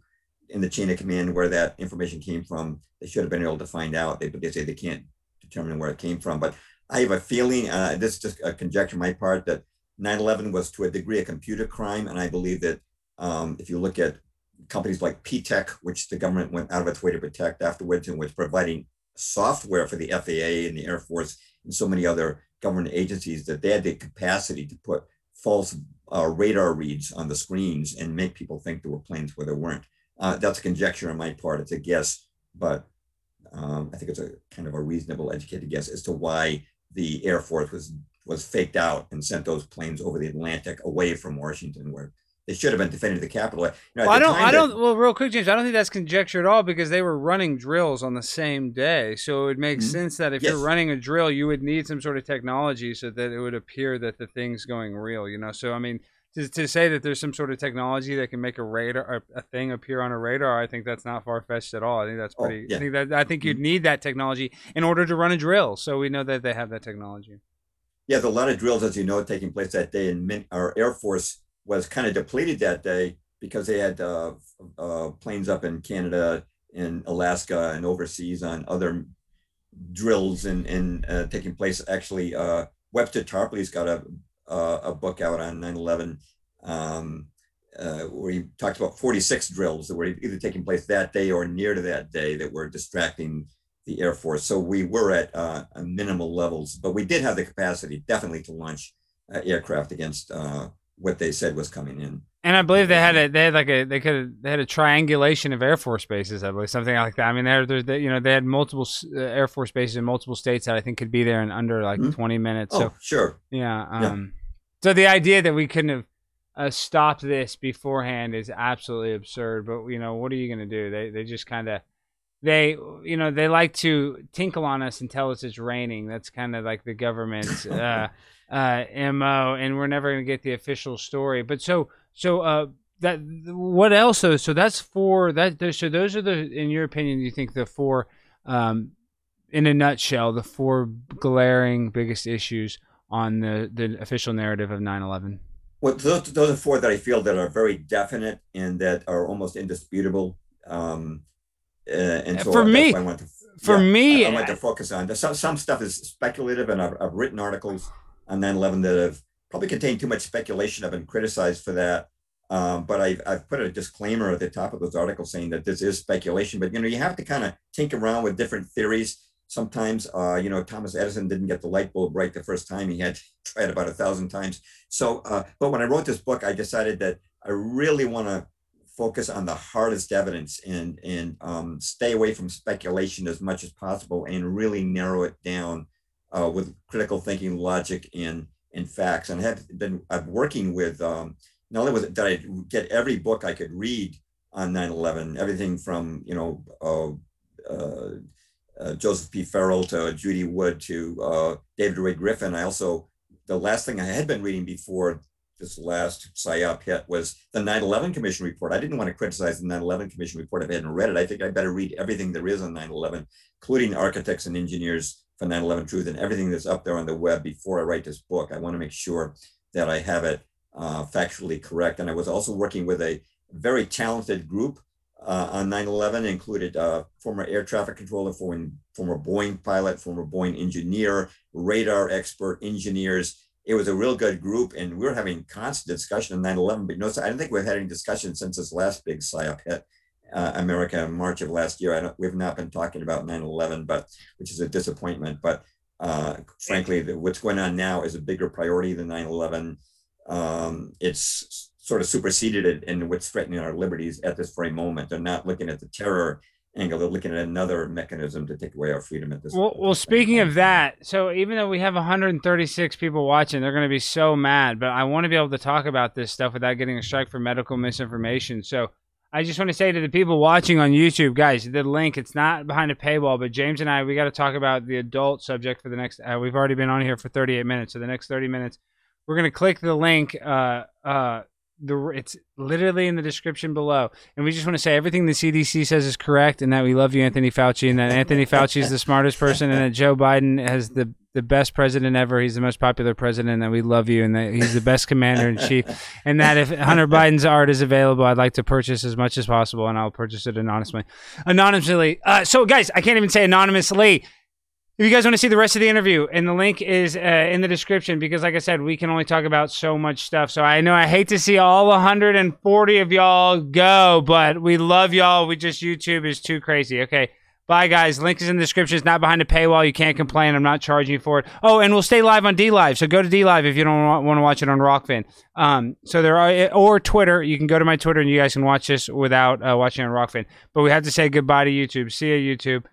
in the chain of command where that information came from, they should have been able to find out. They, but they say they can't determine where it came from. But I have a feeling, uh, this is just a conjecture on my part, that nine eleven was to a degree a computer crime. And I believe that um, if you look at companies like P TEC, which the government went out of its way to protect afterwards and was providing software for the F A A and the Air Force and so many other government agencies, that they had the capacity to put false uh, radar reads on the screens and make people think there were planes where there weren't. Uh, that's a conjecture on my part. It's a guess, but um, I think it's a kind of a reasonable, educated guess as to why the Air Force was was faked out and sent those planes over the Atlantic, away from Washington, where they should have been defending the Capitol. You know, well, I don't. I don't. That, well, real quick, James, I don't think that's conjecture at all, because they were running drills on the same day, so it makes mm-hmm. sense that if yes. you're running a drill, you would need some sort of technology so that it would appear that the thing's going real. You know, so I mean. To, to say that there's some sort of technology that can make a radar, a thing appear on a radar, I think that's not far-fetched at all. I think that's pretty. Oh, yeah. I think that I think you'd need that technology in order to run a drill. So we know that they have that technology. Yeah, there's a lot of drills, as you know, taking place that day, and our Air Force was kind of depleted that day because they had uh, uh, planes up in Canada and Alaska and overseas on other drills and and uh, taking place. Actually, uh, Webster Tarpley's got a. Uh, a book out on nine eleven um, uh, where he talks about forty-six drills that were either taking place that day or near to that day that were distracting the Air Force. So we were at uh, minimal levels, but we did have the capacity definitely to launch uh, aircraft against uh, what they said was coming in. And I believe they had a, they had like a, they could, they had a triangulation of Air Force bases, I believe, something like that. I mean, there, there's, you know, they had multiple Air Force bases in multiple states that I think could be there in under like mm-hmm. twenty minutes. Oh, so, sure. Yeah. Um, yeah. So the idea that we couldn't have uh, stopped this beforehand is absolutely absurd, but you know, what are you going to do? They, they just kind of, they, you know, they like to tinkle on us and tell us it's raining. That's kind of like the government's uh, uh, M O, and we're never going to get the official story. But so, so uh, that what else? So, so that's four. That so those are the, in your opinion, you think the four, um, in a nutshell, the four glaring biggest issues on the the official narrative of nine eleven. Well, those those are four that I feel that are very definite and that are almost indisputable. Um, Uh, and so for me, I want to, for yeah, me, I, I want to focus on some, some stuff is speculative, and I've, I've written articles on nine eleven that have probably contained too much speculation. I've been criticized for that, um, but I've, I've put a disclaimer at the top of those articles saying that this is speculation. But you know, you have to kind of tinker around with different theories. Sometimes, uh, you know, Thomas Edison didn't get the light bulb right the first time; he had tried about a thousand times. So, uh, but when I wrote this book, I decided that I really want to focus on the hardest evidence and and um, stay away from speculation as much as possible, and really narrow it down uh, with critical thinking, logic, and and facts. And I have been I'm working with um, not only was it that I get every book I could read on nine eleven, everything from you know uh, uh, uh, Joseph P. Farrell to Judy Wood to uh, David Ray Griffin. I also the last thing I had been reading before this last PSYOP hit was the nine eleven Commission report. I didn't want to criticize the nine eleven Commission report if I hadn't read it. I think I better read everything there is on nine eleven, including Architects and Engineers for nine eleven Truth and everything that's up there on the web before I write this book. I want to make sure that I have it uh, factually correct. And I was also working with a very talented group uh, on nine eleven, included uh, former air traffic controller, former, former Boeing pilot, former Boeing engineer, radar expert, engineers. It was a real good group, and we were having constant discussion on nine eleven, but notice I don't think we've had any discussion since this last big PSYOP hit uh, America in March of last year. I don't, we've not been talking about nine eleven, but which is a disappointment. But uh, frankly, the, what's going on now is a bigger priority than nine eleven. Um, it's sort of superseded it in what's threatening our liberties at this very moment. They're not looking at the terror angle, they're looking at another mechanism to take away our freedom at this well, point. Well, speaking of that, so even though we have one hundred thirty-six people watching, they're going to be so mad, but I want to be able to talk about this stuff without getting a strike for medical misinformation. So I just want to say to the people watching on YouTube, guys, the link, it's not behind a paywall, but James and I, we got to talk about the adult subject for the next, uh, we've already been on here for thirty-eight minutes. So the next thirty minutes, we're going to click the link, uh, uh, The, it's literally in the description below, and we just want to say everything the C D C says is correct, and that we love you, Anthony Fauci, and that Anthony Fauci is the smartest person, and that Joe Biden has the the best president ever. He's the most popular president, and that we love you, and that he's the best commander in chief, and that if Hunter Biden's art is available, I'd like to purchase as much as possible, and I'll purchase it anonymously. Anonymously. Uh, so, guys, I can't even say anonymously. If you guys want to see the rest of the interview, and the link is uh, in the description, because like I said, we can only talk about so much stuff. So I know I hate to see all one hundred forty of y'all go, but we love y'all. We just, YouTube is too crazy. Okay. Bye, guys. Link is in the description. It's not behind a paywall. You can't complain. I'm not charging you for it. Oh, and we'll stay live on DLive. So go to DLive if you don't want to watch it on Rockfin. Um, so there are, or Twitter. You can go to my Twitter and you guys can watch this without uh, watching on Rockfin. But we have to say goodbye to YouTube. See you, YouTube.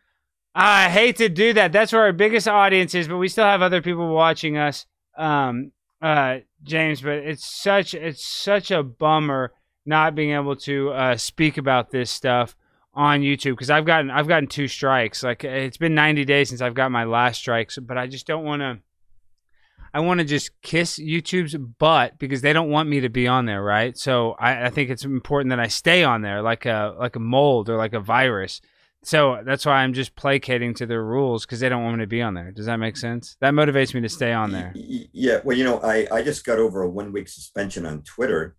I hate to do that. That's where our biggest audience is, but we still have other people watching us, um, uh, James. But it's such it's such a bummer not being able to uh, speak about this stuff on YouTube, because I've gotten I've gotten two strikes. Like, it's been ninety days since I've got my last strikes, but I just don't want to. I want to just kiss YouTube's butt, because they don't want me to be on there, right? So I, I think it's important that I stay on there, like a like a mold or like a virus. So that's why I'm just placating to their rules, because they don't want me to be on there. Does that make sense? That motivates me to stay on there. Yeah. Well, you know, I, I just got over a one week suspension on Twitter,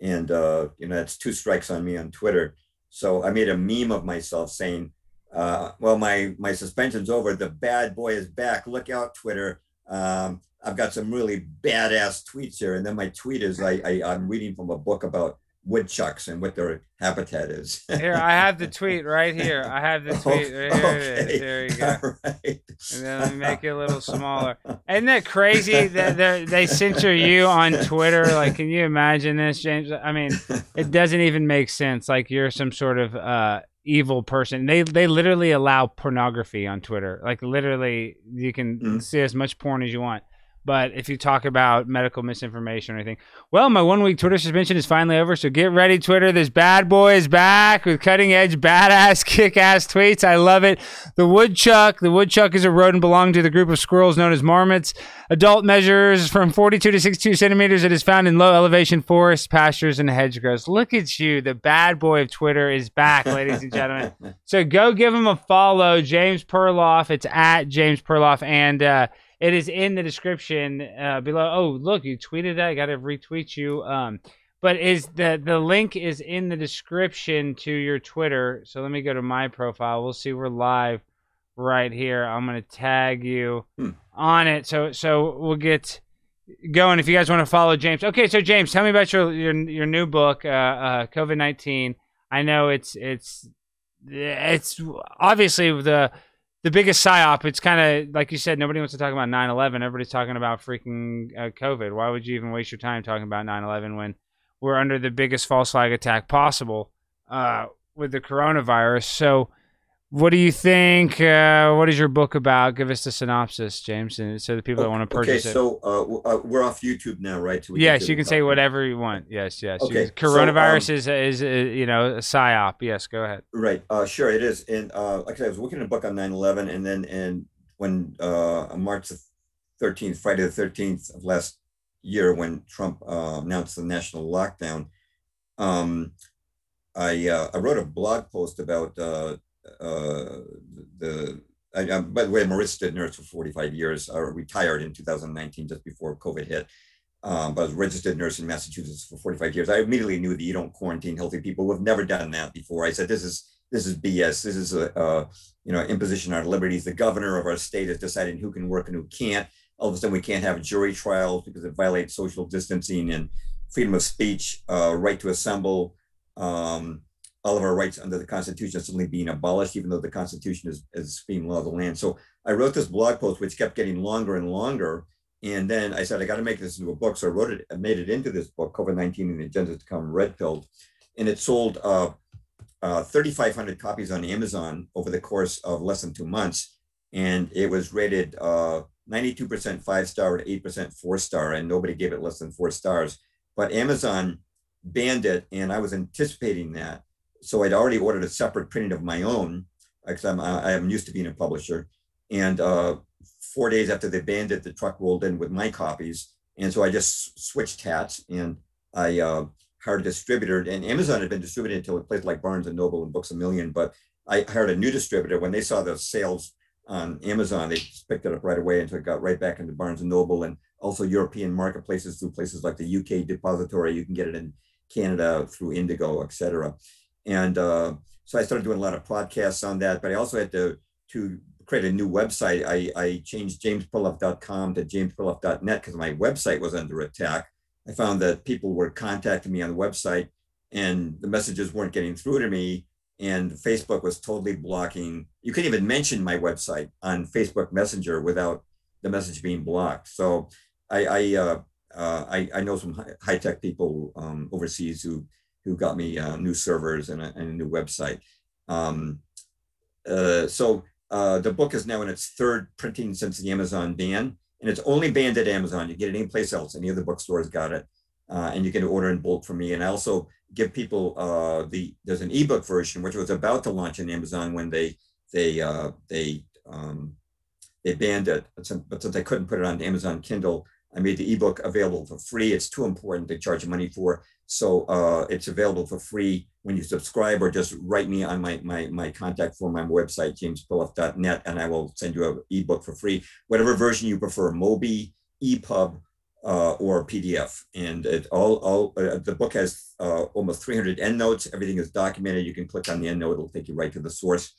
and, uh, you know, that's two strikes on me on Twitter. So I made a meme of myself saying, uh, well, my, my suspension's over. The bad boy is back. Look out, Twitter. Um, I've got some really badass tweets here. And then my tweet is I, I I'm reading from a book about woodchucks and what their habitat is. Here, I have the tweet right here. I have the tweet. Right here okay. It is. There you go. All right. And then let me make it a little smaller. Isn't that crazy that they censor you on Twitter? Like, can you imagine this, James? I mean, it doesn't even make sense. Like, you're some sort of uh, evil person. They they literally allow pornography on Twitter. Like, literally, you can mm-hmm. see as much porn as you want. But if you talk about medical misinformation or anything, well, my one-week Twitter suspension is finally over, so get ready, Twitter. This bad boy is back with cutting-edge, badass, kick-ass tweets. I love it. The woodchuck. The woodchuck is a rodent belonging to the group of squirrels known as marmots. Adult measures from forty-two to sixty-two centimeters. It is found in low-elevation forests, pastures, and hedgerows. Look at you. The bad boy of Twitter is back, ladies and gentlemen. So go give him a follow, James Perloff. It's at James Perloff, and uh, it is in the description uh, below. Oh, look, you tweeted that. I got to retweet you. Um, but is the, the link is in the description to your Twitter. So let me go to my profile. We'll see. We're live right here. I'm going to tag you hmm. on it. So so we'll get going if you guys want to follow James. Okay, so James, tell me about your your, your new book, uh, uh, COVID nineteen. I know it's it's it's obviously the... the biggest psyop. It's kind of like you said, nobody wants to talk about nine eleven. Everybody's talking about freaking uh, COVID. Why would you even waste your time talking about nine eleven when we're under the biggest false flag attack possible uh, with the coronavirus? So what do you think? Uh, what is your book about? Give us the synopsis, James, and so the people okay, that want to purchase okay, so, it. Okay, uh, so we're off YouTube now, right? So we yes, you can say whatever you want. Yes, yes. Okay. Coronavirus so, um, is, is uh, you know, a psyop. Yes, go ahead. Right. Uh, sure, it is. And uh, like I said, I was working on a book on nine eleven, and then and when uh, on March the thirteenth, Friday the thirteenth of last year, when Trump uh, announced the national lockdown, um, I uh, I wrote a blog post about uh, Uh, the I, I, by the way, Marissa did nurse for forty-five years. I retired in two thousand nineteen, just before COVID hit. Um, but I was a registered nurse in Massachusetts for forty-five years. I immediately knew that you don't quarantine healthy people. We've never done that before. I said, this is this is B S. This is a uh, you know imposition on our liberties. The governor of our state is deciding who can work and who can't. All of a sudden, we can't have jury trials because it violates social distancing and freedom of speech, uh, right to assemble. Um, all of our rights under the Constitution are suddenly being abolished, even though the Constitution is, is being law of the land. So I wrote this blog post, which kept getting longer and longer. And then I said, I got to make this into a book. So I wrote it, I made it into this book, COVID nineteen and the Agenda to Come Red-Pilled. And it sold uh, uh, thirty-five hundred copies on Amazon over the course of less than two months. And it was rated uh, ninety-two percent five-star and eight percent four-star, and nobody gave it less than four stars. But Amazon banned it, and I was anticipating that. So I'd already ordered a separate printing of my own, because I'm, I'm used to being a publisher. And uh, four days after they banned it, the truck rolled in with my copies. And so I just switched hats, and I uh, hired a distributor. And Amazon had been distributed until it places like Barnes and Noble and Books A Million, but I hired a new distributor. When they saw the sales on Amazon, they just picked it up right away, and so it got right back into Barnes and Noble and also European marketplaces through places like the U K Depository. You can get it in Canada through Indigo, et cetera. And uh, so I started doing a lot of podcasts on that, but I also had to to create a new website. I, I changed james perloff dot com to james perloff dot net because my website was under attack. I found that people were contacting me on the website and the messages weren't getting through to me, and Facebook was totally blocking. You couldn't even mention my website on Facebook Messenger without the message being blocked. So I I uh, uh, I, I know some high-tech people um, overseas who who got me uh, new servers and a, and a new website. Um, uh, so uh, the book is now in its third printing since the Amazon ban, and it's only banned at Amazon. You get it anyplace else. Any of the bookstores got it, uh, and you can order in bulk from me. And I also give people uh, the there's an ebook version which was about to launch in Amazon when they they uh, they um, they banned it, but since, but since I couldn't put it on Amazon Kindle, I made the ebook available for free. It's too important to charge money for. So uh, it's available for free when you subscribe, or just write me on my my my contact form on my website, james perloff dot net, and I will send you an ebook for free, whatever version you prefer, Mobi, EPUB, uh, or P D F. And it all all uh, the book has uh, almost three hundred endnotes. Everything is documented. You can click on the endnote; it'll take you right to the source.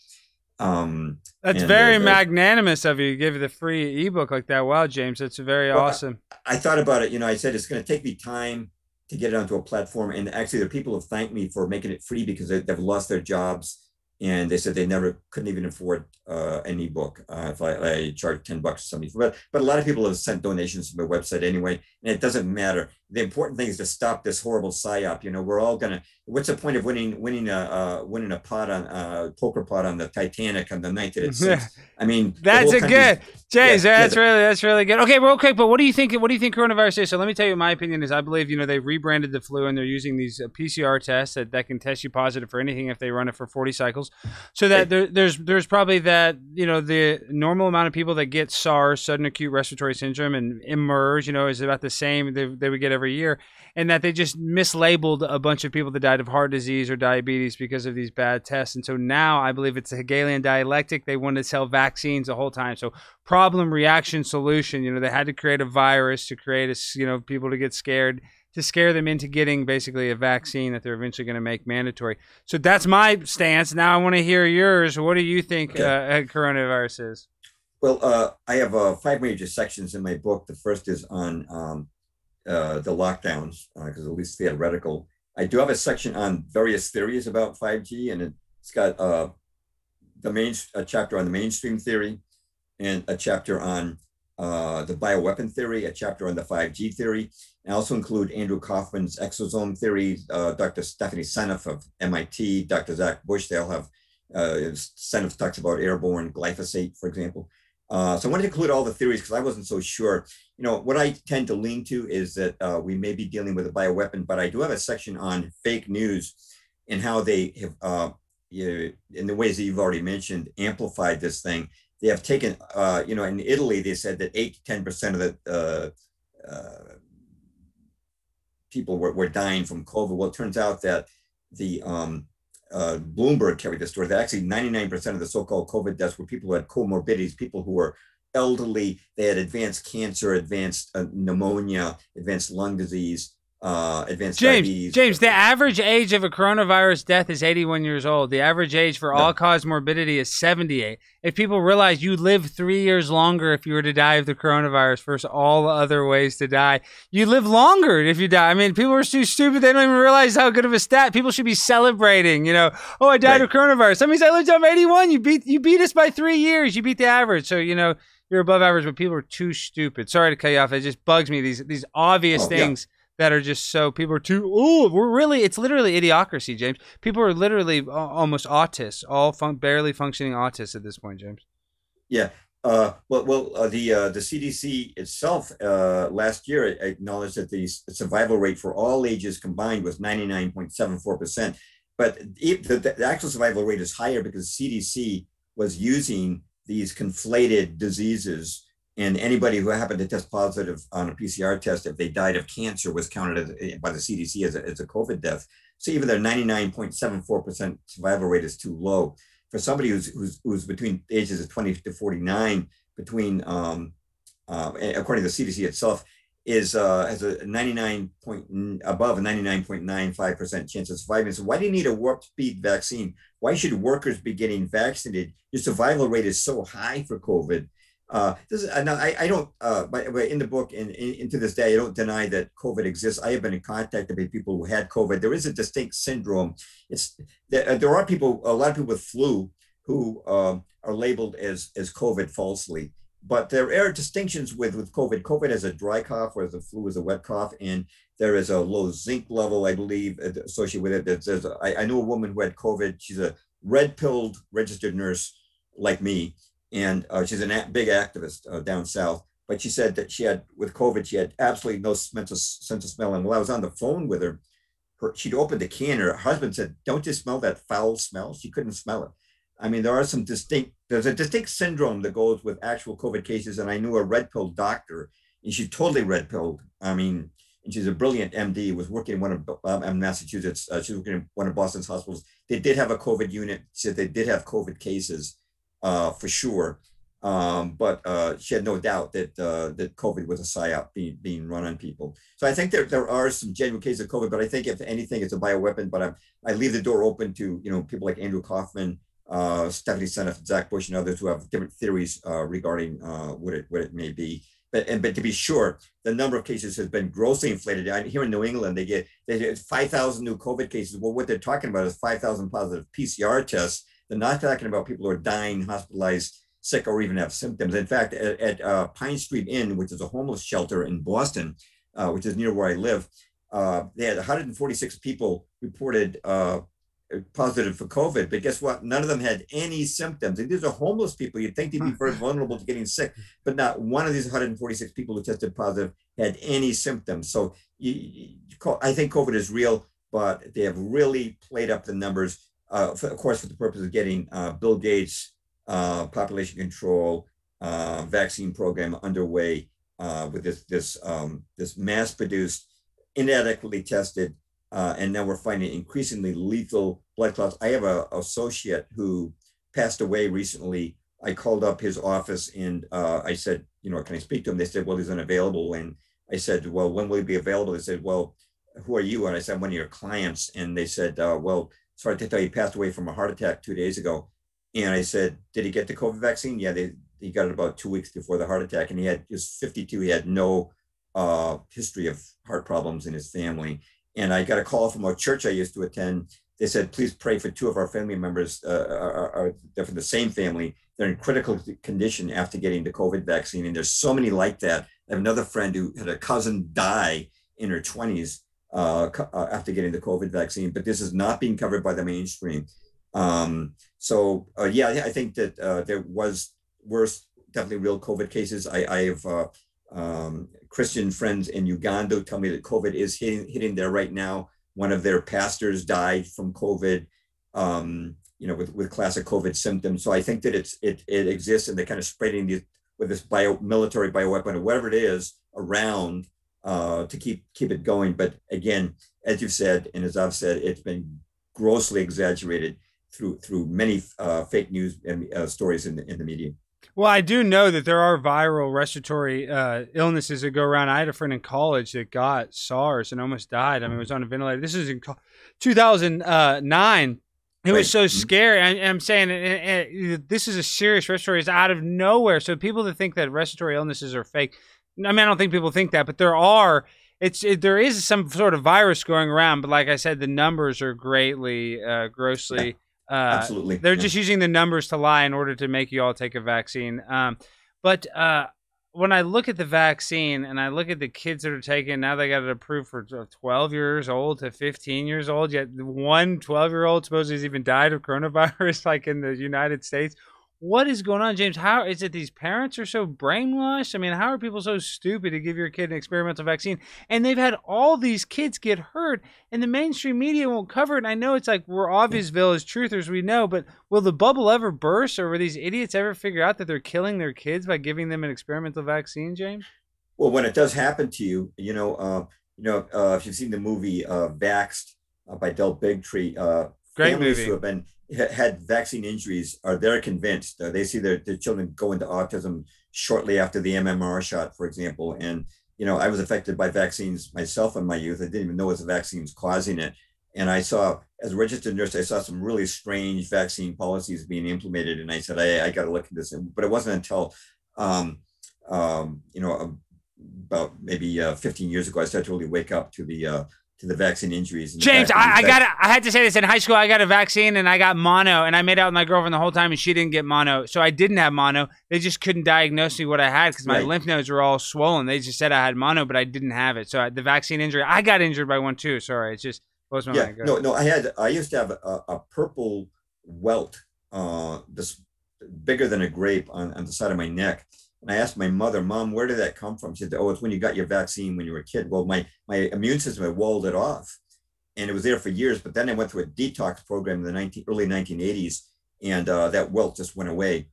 Um, that's very uh, magnanimous of you to give the free ebook like that. Wow, James, that's very well, awesome. I, I thought about it. You know, I said it's going to take me time to get it onto a platform. And actually the people have thanked me for making it free because they, they've lost their jobs. And they said they never couldn't even afford uh, an ebook uh, if I, I charged ten bucks or something. But, but a lot of people have sent donations to my website anyway, and it doesn't matter. The important thing is to stop this horrible psyop. You know, we're all gonna. What's the point of winning, winning a uh, winning a pot on uh, poker pot on the Titanic on the night that it sinks? I mean, that's a good, James. Yeah, that's yeah, really that's really good. Okay, well, okay, but what do you think? What do you think coronavirus is? So let me tell you, my opinion is I believe you know they rebranded the flu and they're using these uh, P C R tests that, that can test you positive for anything if they run it for forty cycles. So that there, there's there's probably that, you know, the normal amount of people that get SARS, sudden acute respiratory syndrome, and emerge, you know, is about the same they, they would get every year. And that they just mislabeled a bunch of people that died of heart disease or diabetes because of these bad tests. And so now I believe it's a Hegelian dialectic. They wanted to sell vaccines the whole time. So problem, reaction, solution, you know, they had to create a virus to create, a, you know, people to get scared. To scare them into getting basically a vaccine that they're eventually going to make mandatory. So that's my stance. Now I want to hear yours. What do you think okay. uh, coronavirus is? Well, uh, I have uh, five major sections in my book. The first is on um, uh, the lockdowns, because uh, at least theoretical. I do have a section on various theories about five G, and it's got uh, the main a chapter on the mainstream theory, and a chapter on Uh, the bioweapon theory, a chapter on the five G theory. I also include Andrew Kaufman's exosome theory, uh, Doctor Stephanie Seneff of M I T, Doctor Zach Bush. They all have, uh, Seneff talks about airborne glyphosate, for example. Uh, so I wanted to include all the theories because I wasn't so sure. You know, what I tend to lean to is that uh, we may be dealing with a bioweapon, but I do have a section on fake news and how they have, uh, you know, in the ways that you've already mentioned, amplified this thing. They have taken, uh, you know, in Italy, they said that eight to ten percent of the uh, uh, people were, were dying from COVID. Well, it turns out that the um, uh, Bloomberg carried this story, that actually ninety-nine percent of the so-called COVID deaths were people who had comorbidities, people who were elderly, they had advanced cancer, advanced uh, pneumonia, advanced lung disease, uh, advanced James, diabetes. James, the average age of a coronavirus death is eighty-one years old. The average age for no. all-cause morbidity is seventy-eight. If people realize you live three years longer if you were to die of the coronavirus versus all other ways to die, you live longer if you die. I mean, people are too stupid. They don't even realize how good of a stat. People should be celebrating, you know, oh, I died right. of coronavirus. That means I lived till I'm eighty-one. You beat, you beat us by three years. You beat the average. So, you know, you're above average, but people are too stupid. Sorry to cut you off. It just bugs me, these, these obvious oh, things. Yeah. That are just so people are too. Oh, we're really. It's literally idiocracy, James. People are literally almost autists, all fun, barely functioning autists at this point, James. Yeah. Uh, well, well, uh, the uh, the C D C itself uh, last year acknowledged that the survival rate for all ages combined was ninety-nine point seven four percent. But the, the actual survival rate is higher because C D C was using these conflated diseases. And anybody who happened to test positive on a P C R test, if they died of cancer, was counted as, by the C D C as a, as a COVID death. So even their ninety-nine point seven four percent survival rate is too low. For somebody who's who's, who's between ages of twenty to forty-nine, between um, uh, according to the C D C itself, is uh, has a ninety-nine point above ninety-nine point nine five percent chance of surviving. So why do you need a warp speed vaccine? Why should workers be getting vaccinated? Your survival rate is so high for COVID. Uh, this is, I, I don't, uh, but in the book and in, into this day, I don't deny that COVID exists. I have been in contact with people who had COVID. There is a distinct syndrome. It's there, there are people, a lot of people with flu who uh, are labeled as, as COVID falsely, but there are distinctions with, with COVID. COVID is a dry cough, whereas the flu is a wet cough, and there is a low zinc level, I believe, associated with it. There's, there's a, I, I knew a woman who had COVID. She's a red-pilled registered nurse like me. And uh, she's a big activist uh, down south, but she said that she had, with COVID, she had absolutely no sense of, sense of smell. And while I was on the phone with her, her, she'd opened the can, her husband said, don't you smell that foul smell? She couldn't smell it. I mean, there are some distinct, there's a distinct syndrome that goes with actual COVID cases. And I knew a red-pilled doctor, and she's totally red-pilled. I mean, and she's a brilliant M D, was working in one of um, Massachusetts, uh, she was working in one of Boston's hospitals. They did have a COVID unit, she said they did have COVID cases. Uh, for sure, um, but uh, she had no doubt that uh, that COVID was a psyop being being run on people. So I think there there are some genuine cases of COVID, but I think if anything, it's a bioweapon. But I I leave the door open to you know people like Andrew Kaufman, uh, Stephanie Seneff, Zach Bush, and others who have different theories uh, regarding uh, what it what it may be. But, and, but to be sure, the number of cases has been grossly inflated. I, here in New England, they get, they get five thousand new COVID cases. Well, what they're talking about is five thousand positive P C R tests. They're not talking about people who are dying, hospitalized, sick, or even have symptoms. In fact, at, at uh, Pine Street Inn, which is a homeless shelter in Boston, uh, which is near where I live, uh, they had one hundred forty-six people reported uh, positive for COVID, but guess what? None of them had any symptoms. And these are homeless people. You'd think they'd be very vulnerable to getting sick, but not one of these one hundred forty-six people who tested positive had any symptoms. So you, you, I think COVID is real, but they have really played up the numbers, uh, for, of course, for the purpose of getting uh, Bill Gates' uh, population control uh, vaccine program underway uh, with this, this, um, this mass-produced, inadequately tested, Uh, and now we're finding increasingly lethal blood clots. I have a, a associate who passed away recently. I called up his office and uh, I said, you know, can I speak to him? They said, well, he's unavailable. And I said, well, when will he be available? They said, well, who are you? And I said, I'm one of your clients. And they said, uh, well, sorry to tell you, he passed away from a heart attack two days ago. And I said, did he get the COVID vaccine? Yeah, they, he got it about two weeks before the heart attack. And he had just fifty-two. He had no uh, history of heart problems in his family. And I got a call from a church I used to attend. They said, please pray for two of our family members. Uh, are, are, they're from the same family. They're in critical condition after getting the COVID vaccine. And there's so many like that. I have another friend who had a cousin die in her twenties uh, after getting the COVID vaccine, but this is not being covered by the mainstream. Um, so uh, yeah, I think that uh, there was worse, definitely real COVID cases. I, I have, uh, Um, Christian friends in Uganda tell me that COVID is hitting, hitting there right now. One of their pastors died from COVID, um, you know, with, with classic COVID symptoms. So I think that it's, it, it exists, and they're kind of spreading these with this bio, military bioweapon or whatever it is around uh, to keep, keep it going. But again, as you've said, and as I've said, it's been grossly exaggerated through, through many uh, fake news and, uh, stories in the, in the media. Well, I do know that there are viral respiratory uh, illnesses that go around. I had a friend in college that got SARS and almost died. I mean, it was on a ventilator. This is in two thousand nine. It was so scary. I, I'm saying it, it, this is a serious respiratory. It's out of nowhere. So people that think that respiratory illnesses are fake, I mean, I don't think people think that, but there are. It's it, there is some sort of virus going around. But like I said, the numbers are greatly, uh, grossly. Yeah. Uh, Absolutely. They're yeah. just using the numbers to lie in order to make you all take a vaccine. Um, but uh, when I look at the vaccine and I look at the kids that are taking, now they got it approved for twelve years old to fifteen years old, yet one twelve-year-old supposedly has even died of coronavirus, like in the United States. What is going on, James? How is it these parents are so brainwashed? I mean, how are people so stupid to give your kid an experimental vaccine? And they've had all these kids get hurt, and the mainstream media won't cover it. And I know it's like we're Obvious-ville as truthers, we know, but will the bubble ever burst, or will these idiots ever figure out that they're killing their kids by giving them an experimental vaccine, James? Well, when it does happen to you, you know, uh, you know, uh, if you've seen the movie uh, Vaxxed uh, by Del Bigtree, uh, great movie. Who have been had vaccine injuries are they're convinced uh, they see their, their children go into autism shortly after the M M R shot, for example. And you know, I was affected by vaccines myself in my youth. I didn't even know it was the vaccines causing it. And I saw, as a registered nurse, I saw some really strange vaccine policies being implemented. And I said, I, I got to look at this. But it wasn't until um, um, you know about maybe uh, fifteen years ago I started to really wake up to the. Uh, to the vaccine injuries. And James, I, I got I had to say this. In high school, I got a vaccine and I got mono, and I made out with my girlfriend the whole time and she didn't get mono. So I didn't have mono. They just couldn't diagnose me what I had because my right. lymph nodes were all swollen. They just said I had mono, but I didn't have it. So I, the vaccine injury, I got injured by one too. Sorry, it's just blows my yeah, mind. No, no, I had, I used to have a, a purple welt, uh, this bigger than a grape on, on the side of my neck. And I asked my mother, Mom, where did that come from? She said, oh, it's when you got your vaccine when you were a kid. Well, my, my immune system had walled it off, and it was there for years. But then I went through a detox program in the nineteen, early nineteen eighties, and uh, that welt just went away.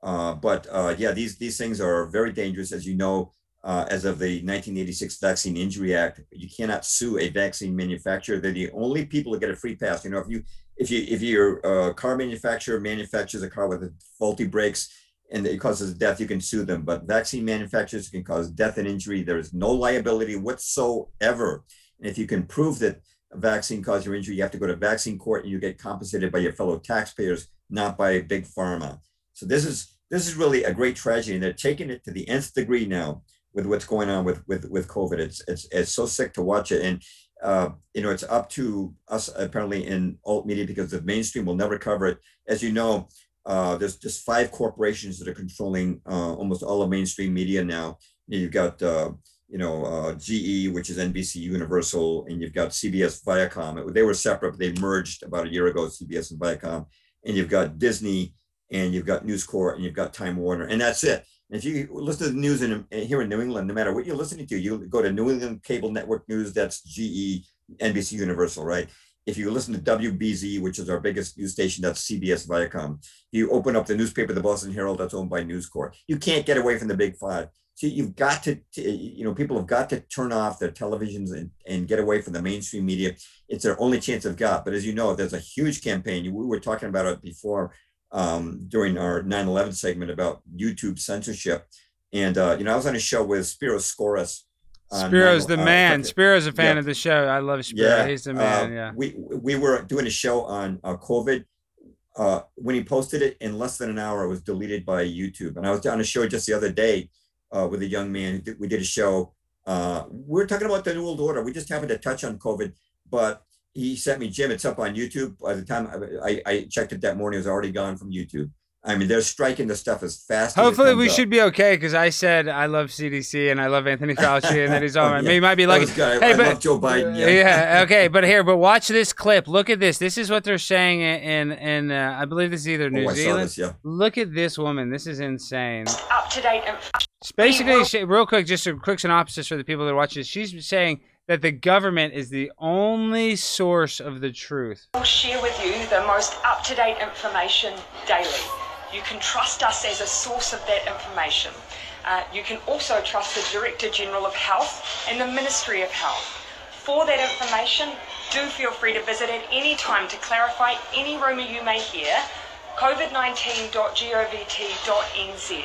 Uh, but uh, yeah, these, these things are very dangerous. As you know, uh, as of the nineteen eighty-six Vaccine Injury Act, you cannot sue a vaccine manufacturer. They're the only people that get a free pass. You know, if you if you if your uh, car manufacturer manufactures a car with faulty brakes, and it causes death, you can sue them. But vaccine manufacturers can cause death and injury. There is no liability whatsoever. And if you can prove that a vaccine caused your injury, you have to go to vaccine court, and you get compensated by your fellow taxpayers, not by big pharma. So this is this is really a great tragedy. And they're taking it to the nth degree now. with what's going on with with with COVID. It's it's it's so sick to watch it, and uh, you know, it's up to us apparently in alt media, because the mainstream will never cover it. As you know, uh, there's just five corporations that are controlling uh, almost all of mainstream media now. You've got uh, you know uh, G E, which is N B C Universal, and you've got C B S, Viacom. They were separate, but they merged about a year ago, C B S and Viacom. And you've got Disney, and you've got News Corp, and you've got Time Warner, and that's it. If you listen to the news in, here in New England, no matter what you're listening to, you go to New England Cable Network News, that's G E, N B C Universal, right? If you listen to W B Z, which is our biggest news station, that's C B S, Viacom. You open up the newspaper, the Boston Herald, that's owned by News Corp. You can't get away from the big five. So you've got to, you know, people have got to turn off their televisions and, and get away from the mainstream media. It's their only chance they've got. But as you know, there's a huge campaign. We were talking about it before, um during our nine eleven segment, about YouTube censorship. And uh you know, I was on a show with Spiros Skouras. Spiros the man. Uh, Spiros a fan yeah. of the show. I love Spiros. Yeah. He's the man. Uh, yeah. We we were doing a show on uh, COVID. Uh when he posted it, in less than an hour it was deleted by YouTube. And I was on a show just the other day uh with a young man. We did a show. Uh we we're talking about the New World Order. We just happened to touch on COVID, but he sent me, Jim, it's up on YouTube. By the time I, I, I checked it that morning, it was already gone from YouTube. I mean, they're striking the stuff as fast as it comes up. Hopefully we should be okay, because I said I love C D C and I love Anthony Fauci, and that he's all right. Maybe might be lucky. Hey, I but, love Joe Biden. Yeah. yeah, okay, but here, but watch this clip. Look at this. This is what they're saying in, in uh, I believe this is either New oh, Zealand. This, yeah. Look at this woman. This is insane. Up to date. And basically, she, real quick, just a quick synopsis for the people that are watching this. She's saying that the government is the only source of the truth. We'll share with you the most up-to-date information daily. You can trust us as a source of that information. Uh, you can also trust the Director General of Health and the Ministry of Health. For that information, do feel free to visit at any time to clarify any rumour you may hear, covid nineteen dot govt dot n z.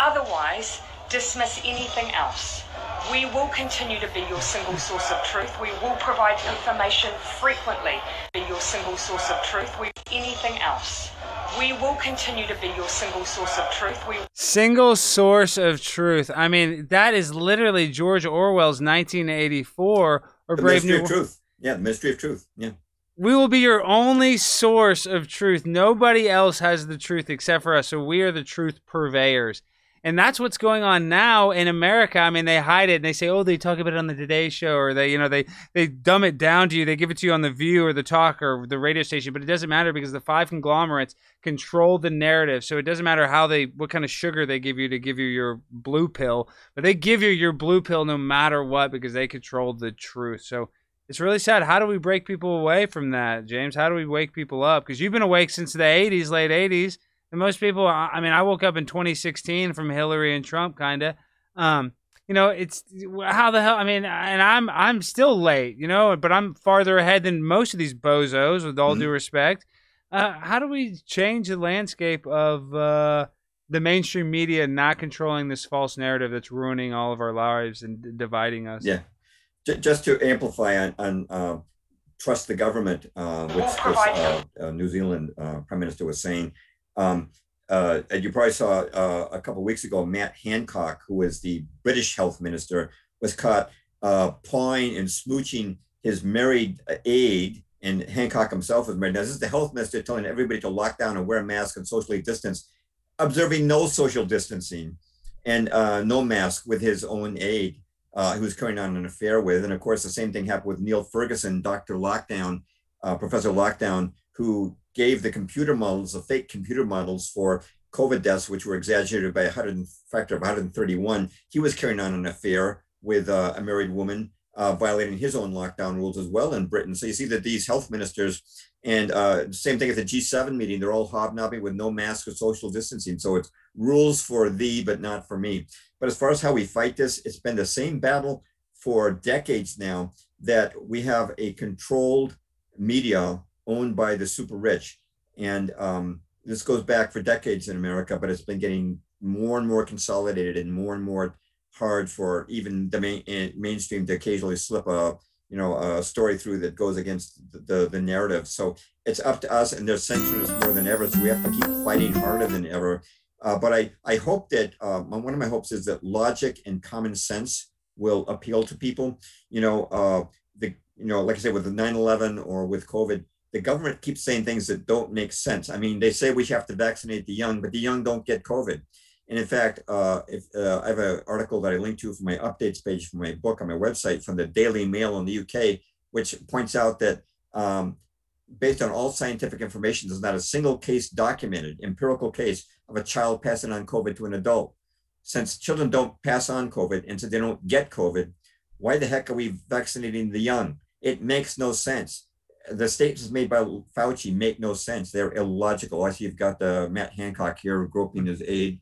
Otherwise, dismiss anything else. We will continue to be your single source of truth. We will provide information frequently. Be your single source of truth. We anything else. We will continue to be your single source of truth. We single source of truth. I mean, that is literally George Orwell's nineteen eighty-four or the Brave New World. Truth. Yeah, the mystery of truth. Yeah. We will be your only source of truth. Nobody else has the truth except for us. So we are the truth purveyors. And that's what's going on now in America. I mean, they hide it and they say, oh, they talk about it on the Today Show, or they, you know, they, they dumb it down to you. They give it to you on The View or The Talk or the radio station, but it doesn't matter because the five conglomerates control the narrative. So it doesn't matter how they, what kind of sugar they give you to give you your blue pill, but they give you your blue pill no matter what, because they control the truth. So it's really sad. How do we break people away from that, James? How do we wake people up? Because you've been awake since the eighties, late eighties. And most people, I mean, I woke up in twenty sixteen from Hillary and Trump, kind of. Um, you know, it's how the hell, I mean, and I'm I'm still late, you know, but I'm farther ahead than most of these bozos, with all mm-hmm. due respect. Uh, how do we change the landscape of uh, the mainstream media not controlling this false narrative that's ruining all of our lives and d- dividing us? Yeah. J- just to amplify on, on uh, trust the government, uh, which, which uh, uh, New Zealand uh, Prime Minister was saying. Um, uh, and you probably saw uh, a couple of weeks ago, Matt Hancock, who is the British health minister, was caught uh, pawing and smooching his married aide, and Hancock himself was married. Now, this is the health minister telling everybody to lock down and wear a mask and socially distance, observing no social distancing and uh, no mask with his own aide, uh, who was carrying on an affair with. And of course, the same thing happened with Neil Ferguson, Doctor Lockdown, uh, Professor Lockdown, who gave the computer models, the fake computer models for COVID deaths, which were exaggerated by a hundred factor of one hundred thirty-one. He was carrying on an affair with uh, a married woman, uh, violating his own lockdown rules as well in Britain. So you see that these health ministers, and uh, same thing at the G seven meeting, they're all hobnobbing with no mask or social distancing. So it's rules for thee, but not for me. But as far as how we fight this, it's been the same battle for decades now, that we have a controlled media owned by the super rich. And um, this goes back for decades in America, but it's been getting more and more consolidated and more and more hard for even the main, mainstream to occasionally slip a, you know, a story through that goes against the, the, the narrative. So it's up to us, and they're censoring us more than ever. So we have to keep fighting harder than ever. Uh, but I, I hope that uh, one of my hopes is that logic and common sense will appeal to people. You know, uh, the you know, like I said, with the nine eleven or with COVID, the government keeps saying things that don't make sense. I mean, they say we have to vaccinate the young, but the young don't get COVID. And in fact, uh, if, uh, I have an article that I linked to from my updates page from my book on my website from the Daily Mail in the U K, which points out that um, based on all scientific information, there's not a single case documented, empirical case of a child passing on COVID to an adult. Since children don't pass on COVID and so they don't get COVID, why the heck are we vaccinating the young? It makes no sense. The statements made by Fauci make no sense. They're illogical. I see you've got the Matt Hancock here groping his aide.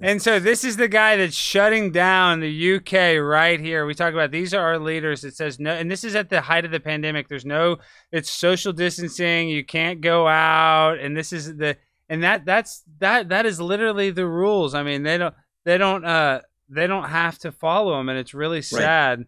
And so this is the guy that's shutting down the U K right here. We talk about these are our leaders. It says no, and this is at the height of the pandemic. There's no, it's social distancing. You can't go out. And this is the, and that that's that that is literally the rules. I mean, they don't they don't uh they don't have to follow them, and it's really sad. Right.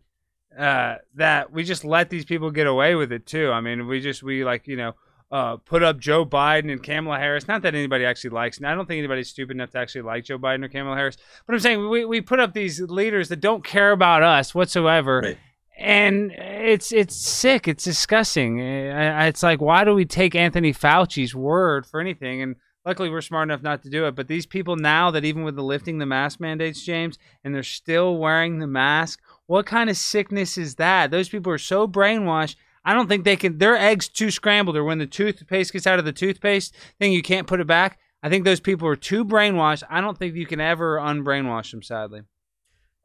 Uh, that we just let these people get away with it too. I mean, we just, we like, you know, uh, put up Joe Biden and Kamala Harris. Not that anybody actually likes, and I don't think anybody's stupid enough to actually like Joe Biden or Kamala Harris, but I'm saying we, we put up these leaders that don't care about us whatsoever. Right. And it's, it's sick. It's disgusting. It's like, why do we take Anthony Fauci's word for anything? And luckily we're smart enough not to do it, but these people now that even with the lifting the mask mandates, James, and they're still wearing the mask, what kind of sickness is that? Those people are so brainwashed. I don't think they can. Their eggs too scrambled, or when the toothpaste gets out of the toothpaste thing, you can't put it back. I think those people are too brainwashed. I don't think you can ever unbrainwash them, sadly.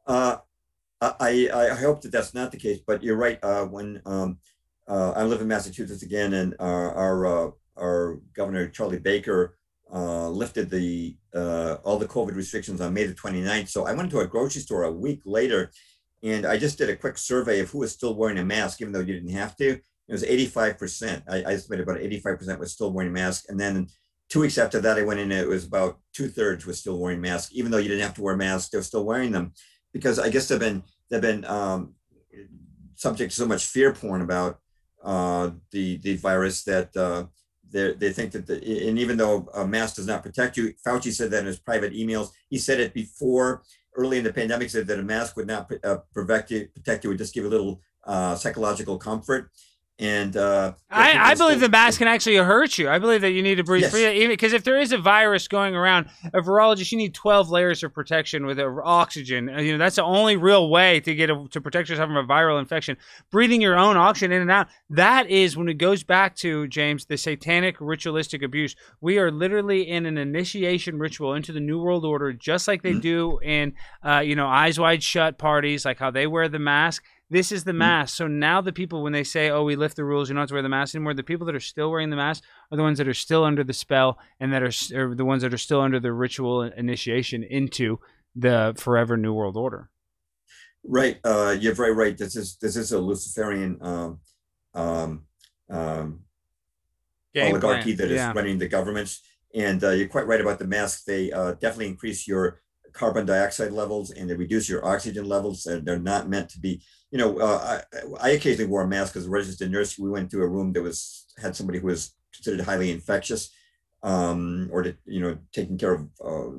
Uh, I, I hope that that's not the case, but you're right. Uh, when um, uh, I live in Massachusetts again, and our our, uh, our governor, Charlie Baker, uh, lifted the uh, all the COVID restrictions on May the twenty-ninth. So I went to a grocery store a week later, and I just did a quick survey of who was still wearing a mask, even though you didn't have to. It was eighty-five percent. I, I estimated about eighty-five percent was still wearing a mask. And then two weeks after that, I went in, and it was about two thirds was still wearing masks, even though you didn't have to wear masks. They're still wearing them because I guess they've been they've been um, subject to so much fear porn about uh, the the virus that uh, they they think that the, and even though a mask does not protect you, Fauci said that in his private emails. He said it before. Early in the pandemic, said that a mask would not uh, protect you, protect you, would just give you a little uh, psychological comfort. And uh, I, I believe the mask can actually hurt you. I believe that you need to breathe yes. free, even because if there is a virus going around, a virologist, you need twelve layers of protection with uh, oxygen. You know, that's the only real way to get a, to protect yourself from a viral infection. Breathing your own oxygen in and out. That is when it goes back to, James, the satanic ritualistic abuse. We are literally in an initiation ritual into the New World Order, just like they mm-hmm. do in, uh, you know, Eyes Wide Shut parties, like how they wear the mask. This is the mask. So now the people, when they say, oh, we lift the rules, you don't have to wear the mask anymore, the people that are still wearing the mask are the ones that are still under the spell, and that are, are the ones that are still under the ritual initiation into the forever New World Order. Right. Uh, you're very right. This is this is a Luciferian um, um, um, oligarchy plan that is yeah. running the governments. And uh, you're quite right about the mask. They uh, definitely increase your carbon dioxide levels, and they reduce your oxygen levels, and they're not meant to be. You know, uh, I, I occasionally wore a mask as a registered nurse. We went to a room that was had somebody who was considered highly infectious, um, or to, you know, taking care of uh,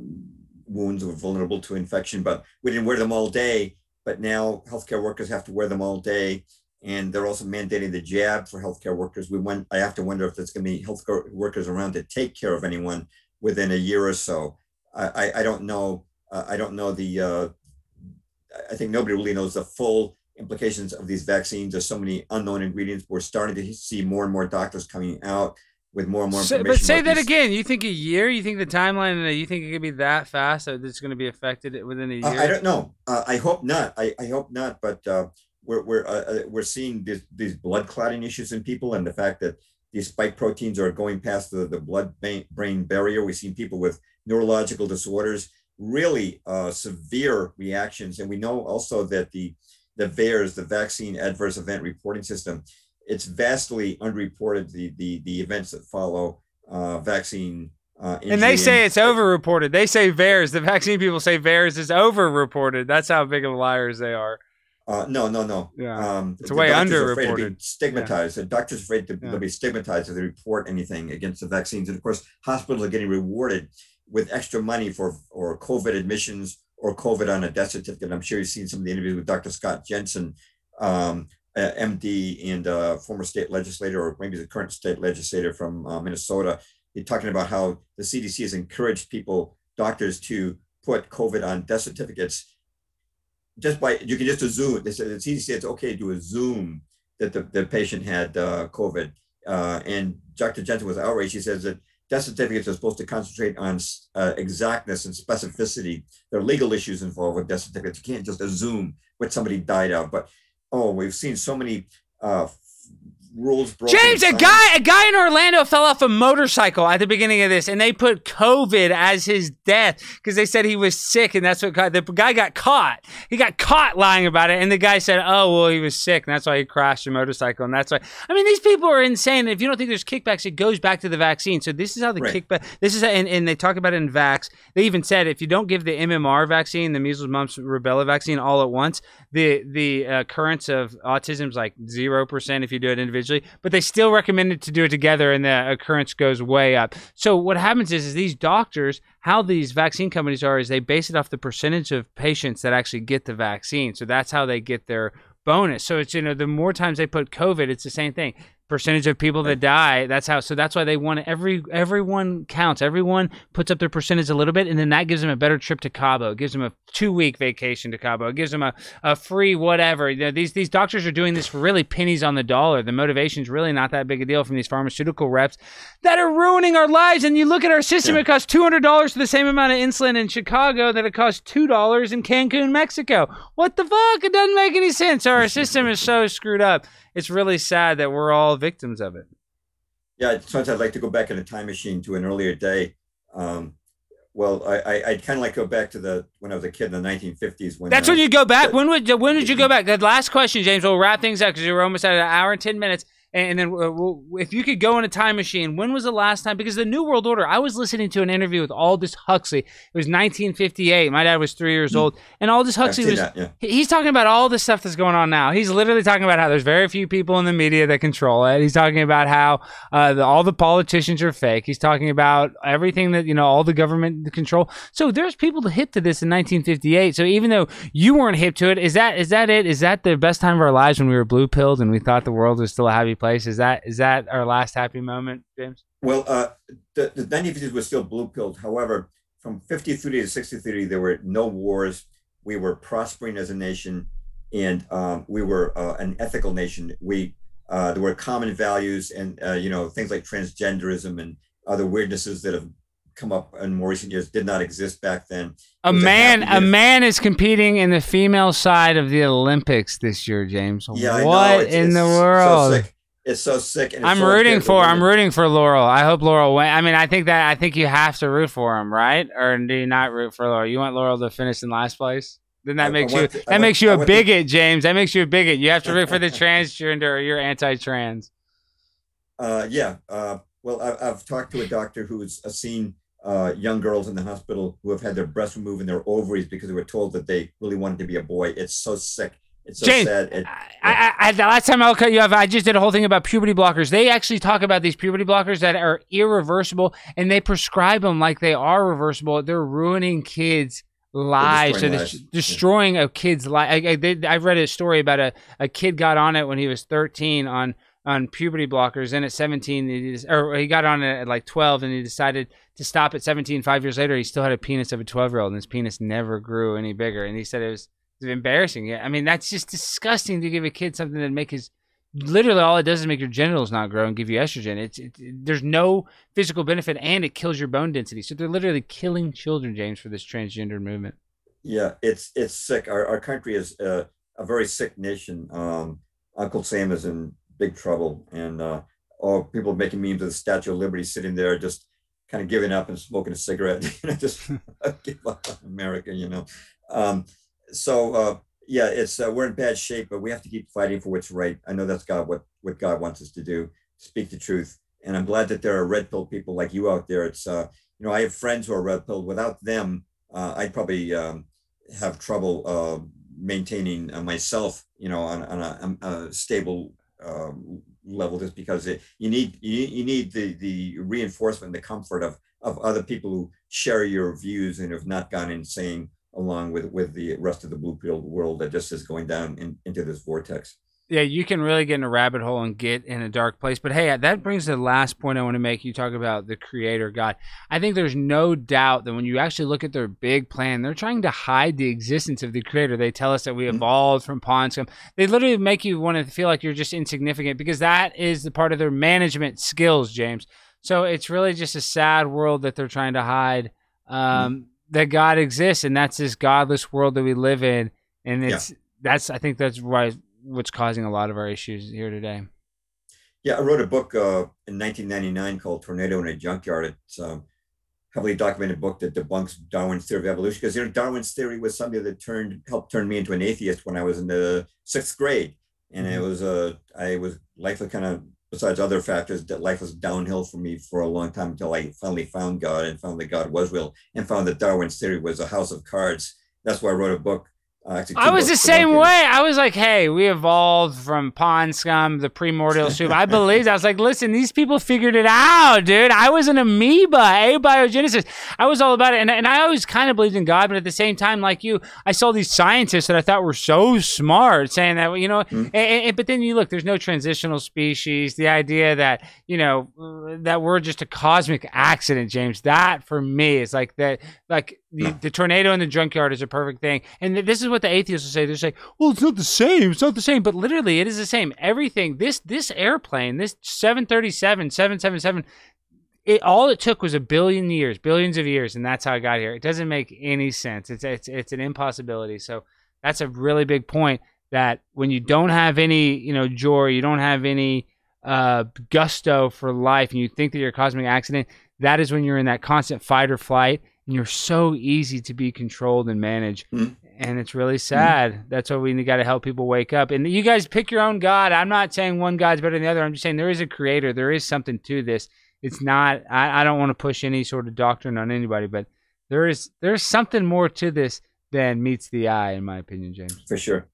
wounds or vulnerable to infection. But we didn't wear them all day. But now healthcare workers have to wear them all day, and they're also mandating the jab for healthcare workers. We went. I have to wonder if there's going to be healthcare workers around to take care of anyone within a year or so. I, I, I don't know. Uh, I don't know the, uh, I think nobody really knows the full implications of these vaccines. There's so many unknown ingredients. We're starting to see more and more doctors coming out with more and more information. So, but say that these. Again, you think a year, you think the timeline, you think it could be that fast that it's going to be affected within a year? Uh, I don't know. Uh, I hope not. I, I hope not. But uh, we're, we're, uh, we're seeing this, these blood clotting issues in people, and the fact that these spike proteins are going past the, the blood brain barrier. We've seen people with neurological disorders, really uh, severe reactions. And we know also that the, the V A E R S, the Vaccine Adverse Event Reporting System, it's vastly underreported, the the, the events that follow uh, vaccine uh, injury. And they say it's overreported. They say V A E R S, the vaccine people say V A E R S is overreported. That's how big of liars they are. Uh, no, no, no. Yeah. Um, it's way underreported. Stigmatized. Yeah. The doctor's afraid to, yeah. they'll be stigmatized if they report anything against the vaccines. And of course, hospitals are getting rewarded with extra money for or COVID admissions or COVID on a death certificate. I'm sure you've seen some of the interviews with Doctor Scott Jensen, um, M D and uh, former state legislator, or maybe the current state legislator from uh, Minnesota. He's talking about how the C D C has encouraged people, doctors, to put COVID on death certificates. Just by, you can just assume, they said the C D C, it's okay to assume that the, the patient had uh, COVID. Uh, and Doctor Jensen was outraged. He says that death certificates are supposed to concentrate on uh, exactness and specificity. There are legal issues involved with death certificates. You can't just assume what somebody died of. But, oh, we've seen so many uh, rules broken. James, a guy, a guy in Orlando fell off a motorcycle at the beginning of this, and they put COVID as his death because they said he was sick, and that's what got, the guy got caught. He got caught lying about it, and the guy said, oh, well, he was sick, and that's why he crashed the motorcycle, and that's why. I mean, these people are insane. If you don't think there's kickbacks, it goes back to the vaccine. So this is how the right. kickback, this is, how, and, and they talk about it in Vax. They even said if you don't give the M M R vaccine, the measles, mumps, rubella vaccine all at once, the, the occurrence of autism is like zero percent if you do it individually. But they still recommended to do it together, and the occurrence goes way up. So what happens is, is these doctors, how these vaccine companies are, is they base it off the percentage of patients that actually get the vaccine. So that's how they get their bonus. So it's, you know, the more times they put COVID, it's the same thing. Percentage of people that die, that's how. So that's why they want every everyone counts. Everyone puts up their percentage a little bit, and then that gives them a better trip to Cabo. It gives them a two-week vacation to Cabo. It gives them a, a free whatever. You know, these these doctors are doing this for really pennies on the dollar. The motivation's really not that big a deal from these pharmaceutical reps that are ruining our lives. And you look at our system, yeah. It costs two hundred dollars for the same amount of insulin in Chicago that it costs two dollars in Cancun, Mexico. What the fuck? It doesn't make any sense. Our system is so screwed up. It's really sad that we're all victims of it. Yeah, sometimes I'd like to go back in a time machine to an earlier day. Um, well, I, I, I'd kind of like to go back to the when I was a kid in the nineteen fifties. When That's I, when you go back? That, when would when would you go back? The last question, James, we'll wrap things up because you're almost at an hour and ten minutes. And then we'll, if you could go in a time machine, when was the last time? Because the New World Order, I was listening to an interview with Aldous Huxley. It was nineteen fifty-eight. My dad was three years old. And Aldous Huxley, was that, yeah. he's talking about all the stuff that's going on now. He's literally talking about how there's very few people in the media that control it. He's talking about how uh, the, all the politicians are fake. He's talking about everything that, you know, all the government control. So there's people that hip to this in nineteen fifty-eight. So even though you weren't hip to it, is that is that it? Is that the best time of our lives when we were blue-pilled and we thought the world was still a happy place? Is that is that our last happy moment, James? Well, uh, the, the nineteen fifties was still blue-pilled. However, from fifty-three to sixty-three, there were no wars. We were prospering as a nation, and um, we were uh, an ethical nation. We uh, there were common values, and uh, you know, things like transgenderism and other weirdnesses that have come up in more recent years did not exist back then. A man, a man is competing in the female side of the Olympics this year, James. Yeah, what it's, in it's the world? So sick. It's so sick. And I'm so rooting for. I'm rooting for Laurel. I hope Laurel wins. I mean, I think that I think you have to root for him, right? Or do you not root for Laurel? You want Laurel to finish in last place? Then that I, makes I you. To, that I makes went, you a bigot, to, James. That makes you a bigot. You have to root for the transgender, or you're anti-trans. Uh, yeah. Uh, well, I, I've talked to a doctor who's seen uh, young girls in the hospital who have had their breasts removed and their ovaries because they were told that they really wanted to be a boy. It's so sick. It's so James, sad. It, it, I, I, the last time I'll cut you off, I just did a whole thing about puberty blockers. They actually talk about these puberty blockers that are irreversible, and they prescribe them like they are reversible. They're ruining kids' lives. They're destroying, so lives. They're destroying yeah. a kid's life. I, I, they, I read a story about a, a kid got on it when he was thirteen on on puberty blockers, and at seventeen, he just, or he got on it at like twelve, and he decided to stop at seventeen. Five years later, he still had a penis of a twelve-year-old, and his penis never grew any bigger. And he said it was It's embarrassing. I mean, that's just disgusting to give a kid something that make his, literally all it does is make your genitals not grow and give you estrogen. It's it, it, there's no physical benefit, and it kills your bone density. So they're literally killing children, James, for this transgender movement. Yeah, it's it's sick. Our our country is uh, a very sick nation. Um, Uncle Sam is in big trouble, and uh, all people making memes of the Statue of Liberty sitting there just kind of giving up and smoking a cigarette. Just give up on America, you know. Um, So, uh, yeah, it's uh, we're in bad shape, but we have to keep fighting for what's right. I know that's God, what, what God wants us to do, speak the truth. And I'm glad that there are red pill people like you out there. It's, uh, you know, I have friends who are red pilled. Without them, uh, I'd probably um, have trouble uh, maintaining uh, myself, you know, on, on a, a stable um, level, just because it, you need you, you need the the reinforcement, the comfort of of other people who share your views and have not gone insane along with with the rest of the blue pill world that just is going down in, into this vortex. Yeah, you can really get in a rabbit hole and get in a dark place. But hey, that brings to the last point I want to make. You talk about the creator God. I think there's no doubt that when you actually look at their big plan, they're trying to hide the existence of the creator. They tell us that we evolved from pawns. They literally make you want to feel like you're just insignificant, because that is the part of their management skills, James. So it's really just a sad world that they're trying to hide, um, mm-hmm. that God exists. And that's this godless world that we live in. And it's, yeah. that's, I think that's why, what's causing a lot of our issues here today. Yeah, I wrote a book uh, in nineteen ninety-nine called Tornado in a Junkyard. It's a heavily documented book that debunks Darwin's theory of evolution, because you know, Darwin's theory was something that turned helped turn me into an atheist when I was in the sixth grade. And mm-hmm. it was, uh, I was likely kind of, besides other factors, that life was downhill for me for a long time, until I finally found God and found that God was real and found that Darwin's theory was a house of cards. That's why I wrote a book. Uh, I was the same way. I was like, hey, we evolved from pond scum, the primordial soup. I believed. I was like, listen, these people figured it out, dude. I was an amoeba, abiogenesis. I was all about it. And, and I always kind of believed in God. But at the same time, like you, I saw these scientists that I thought were so smart saying that, you know, mm-hmm. and, and, but then you look, there's no transitional species. The idea that, you know, that we're just a cosmic accident, James, that for me is like that, like the, the tornado in the junkyard is a perfect thing. And this is what the atheists will say. They're saying, well, it's not the same. It's not the same. But literally, it is the same. Everything, this this airplane, this seven thirty-seven, seven seventy-seven, it, all it took was a billion years, billions of years, and that's how I got here. It doesn't make any sense. It's, it's, it's an impossibility. So that's a really big point, that when you don't have any, you know, joy, you don't have any uh, gusto for life, and you think that you're a cosmic accident, that is when you're in that constant fight or flight, and you're so easy to be controlled and managed. Mm-hmm. And it's really sad. Mm-hmm. That's why we got to help people wake up. And you guys pick your own God. I'm not saying one God's better than the other. I'm just saying there is a creator. There is something to this. It's not, I, I don't want to push any sort of doctrine on anybody, but there is, there's something more to this than meets the eye, in my opinion, James. For sure.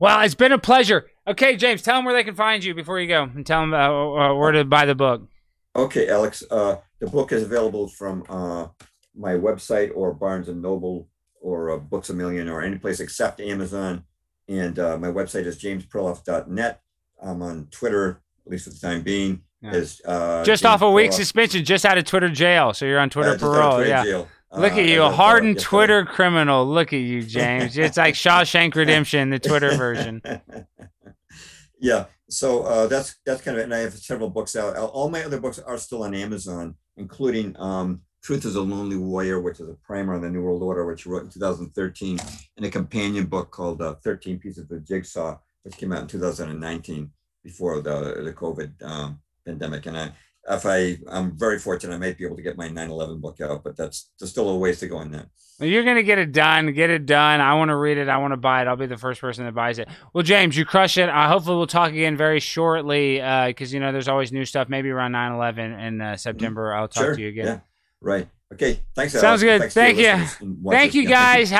Well, it's been a pleasure. Okay, James, tell them where they can find you before you go, and tell them uh, uh, where to buy the book. Okay, Alex. Uh, the book is available from uh, my website, or Barnes and Noble, or uh, Books a Million, or any place except Amazon. And uh, my website is james perloff dot net. I'm on Twitter, at least for the time being. Yeah. Is, uh, just James off a week suspension, just out of Twitter jail. So you're on Twitter uh, parole. Twitter yeah. Jail. Look at you, uh, a hardened uh, Twitter yes, criminal. Look at you, James. It's like Shawshank Redemption, the Twitter version. Yeah. So uh, that's that's kind of it. And I have several books out. All my other books are still on Amazon, including um, Truth Is a Lonely Warrior, which is a primer on the New World Order, which I wrote in two thousand thirteen, and a companion book called uh, thirteen Pieces of the Jigsaw, which came out in two thousand nineteen before the, the COVID um, pandemic. And I, if I, I'm very fortunate, I might be able to get my nine eleven book out, but that's there's still a ways to go in that. Well, you're going to get it done. Get it done. I want to read it. I want to buy it. I'll be the first person that buys it. Well, James, you crush it. Uh, hopefully we'll talk again very shortly, because, uh, you know, there's always new stuff. Maybe around nine eleven in uh, September, I'll talk sure. to you again. Yeah. Right. Okay. Thanks, Alex. Sounds good. Thanks. Thank you. Thank you, guys.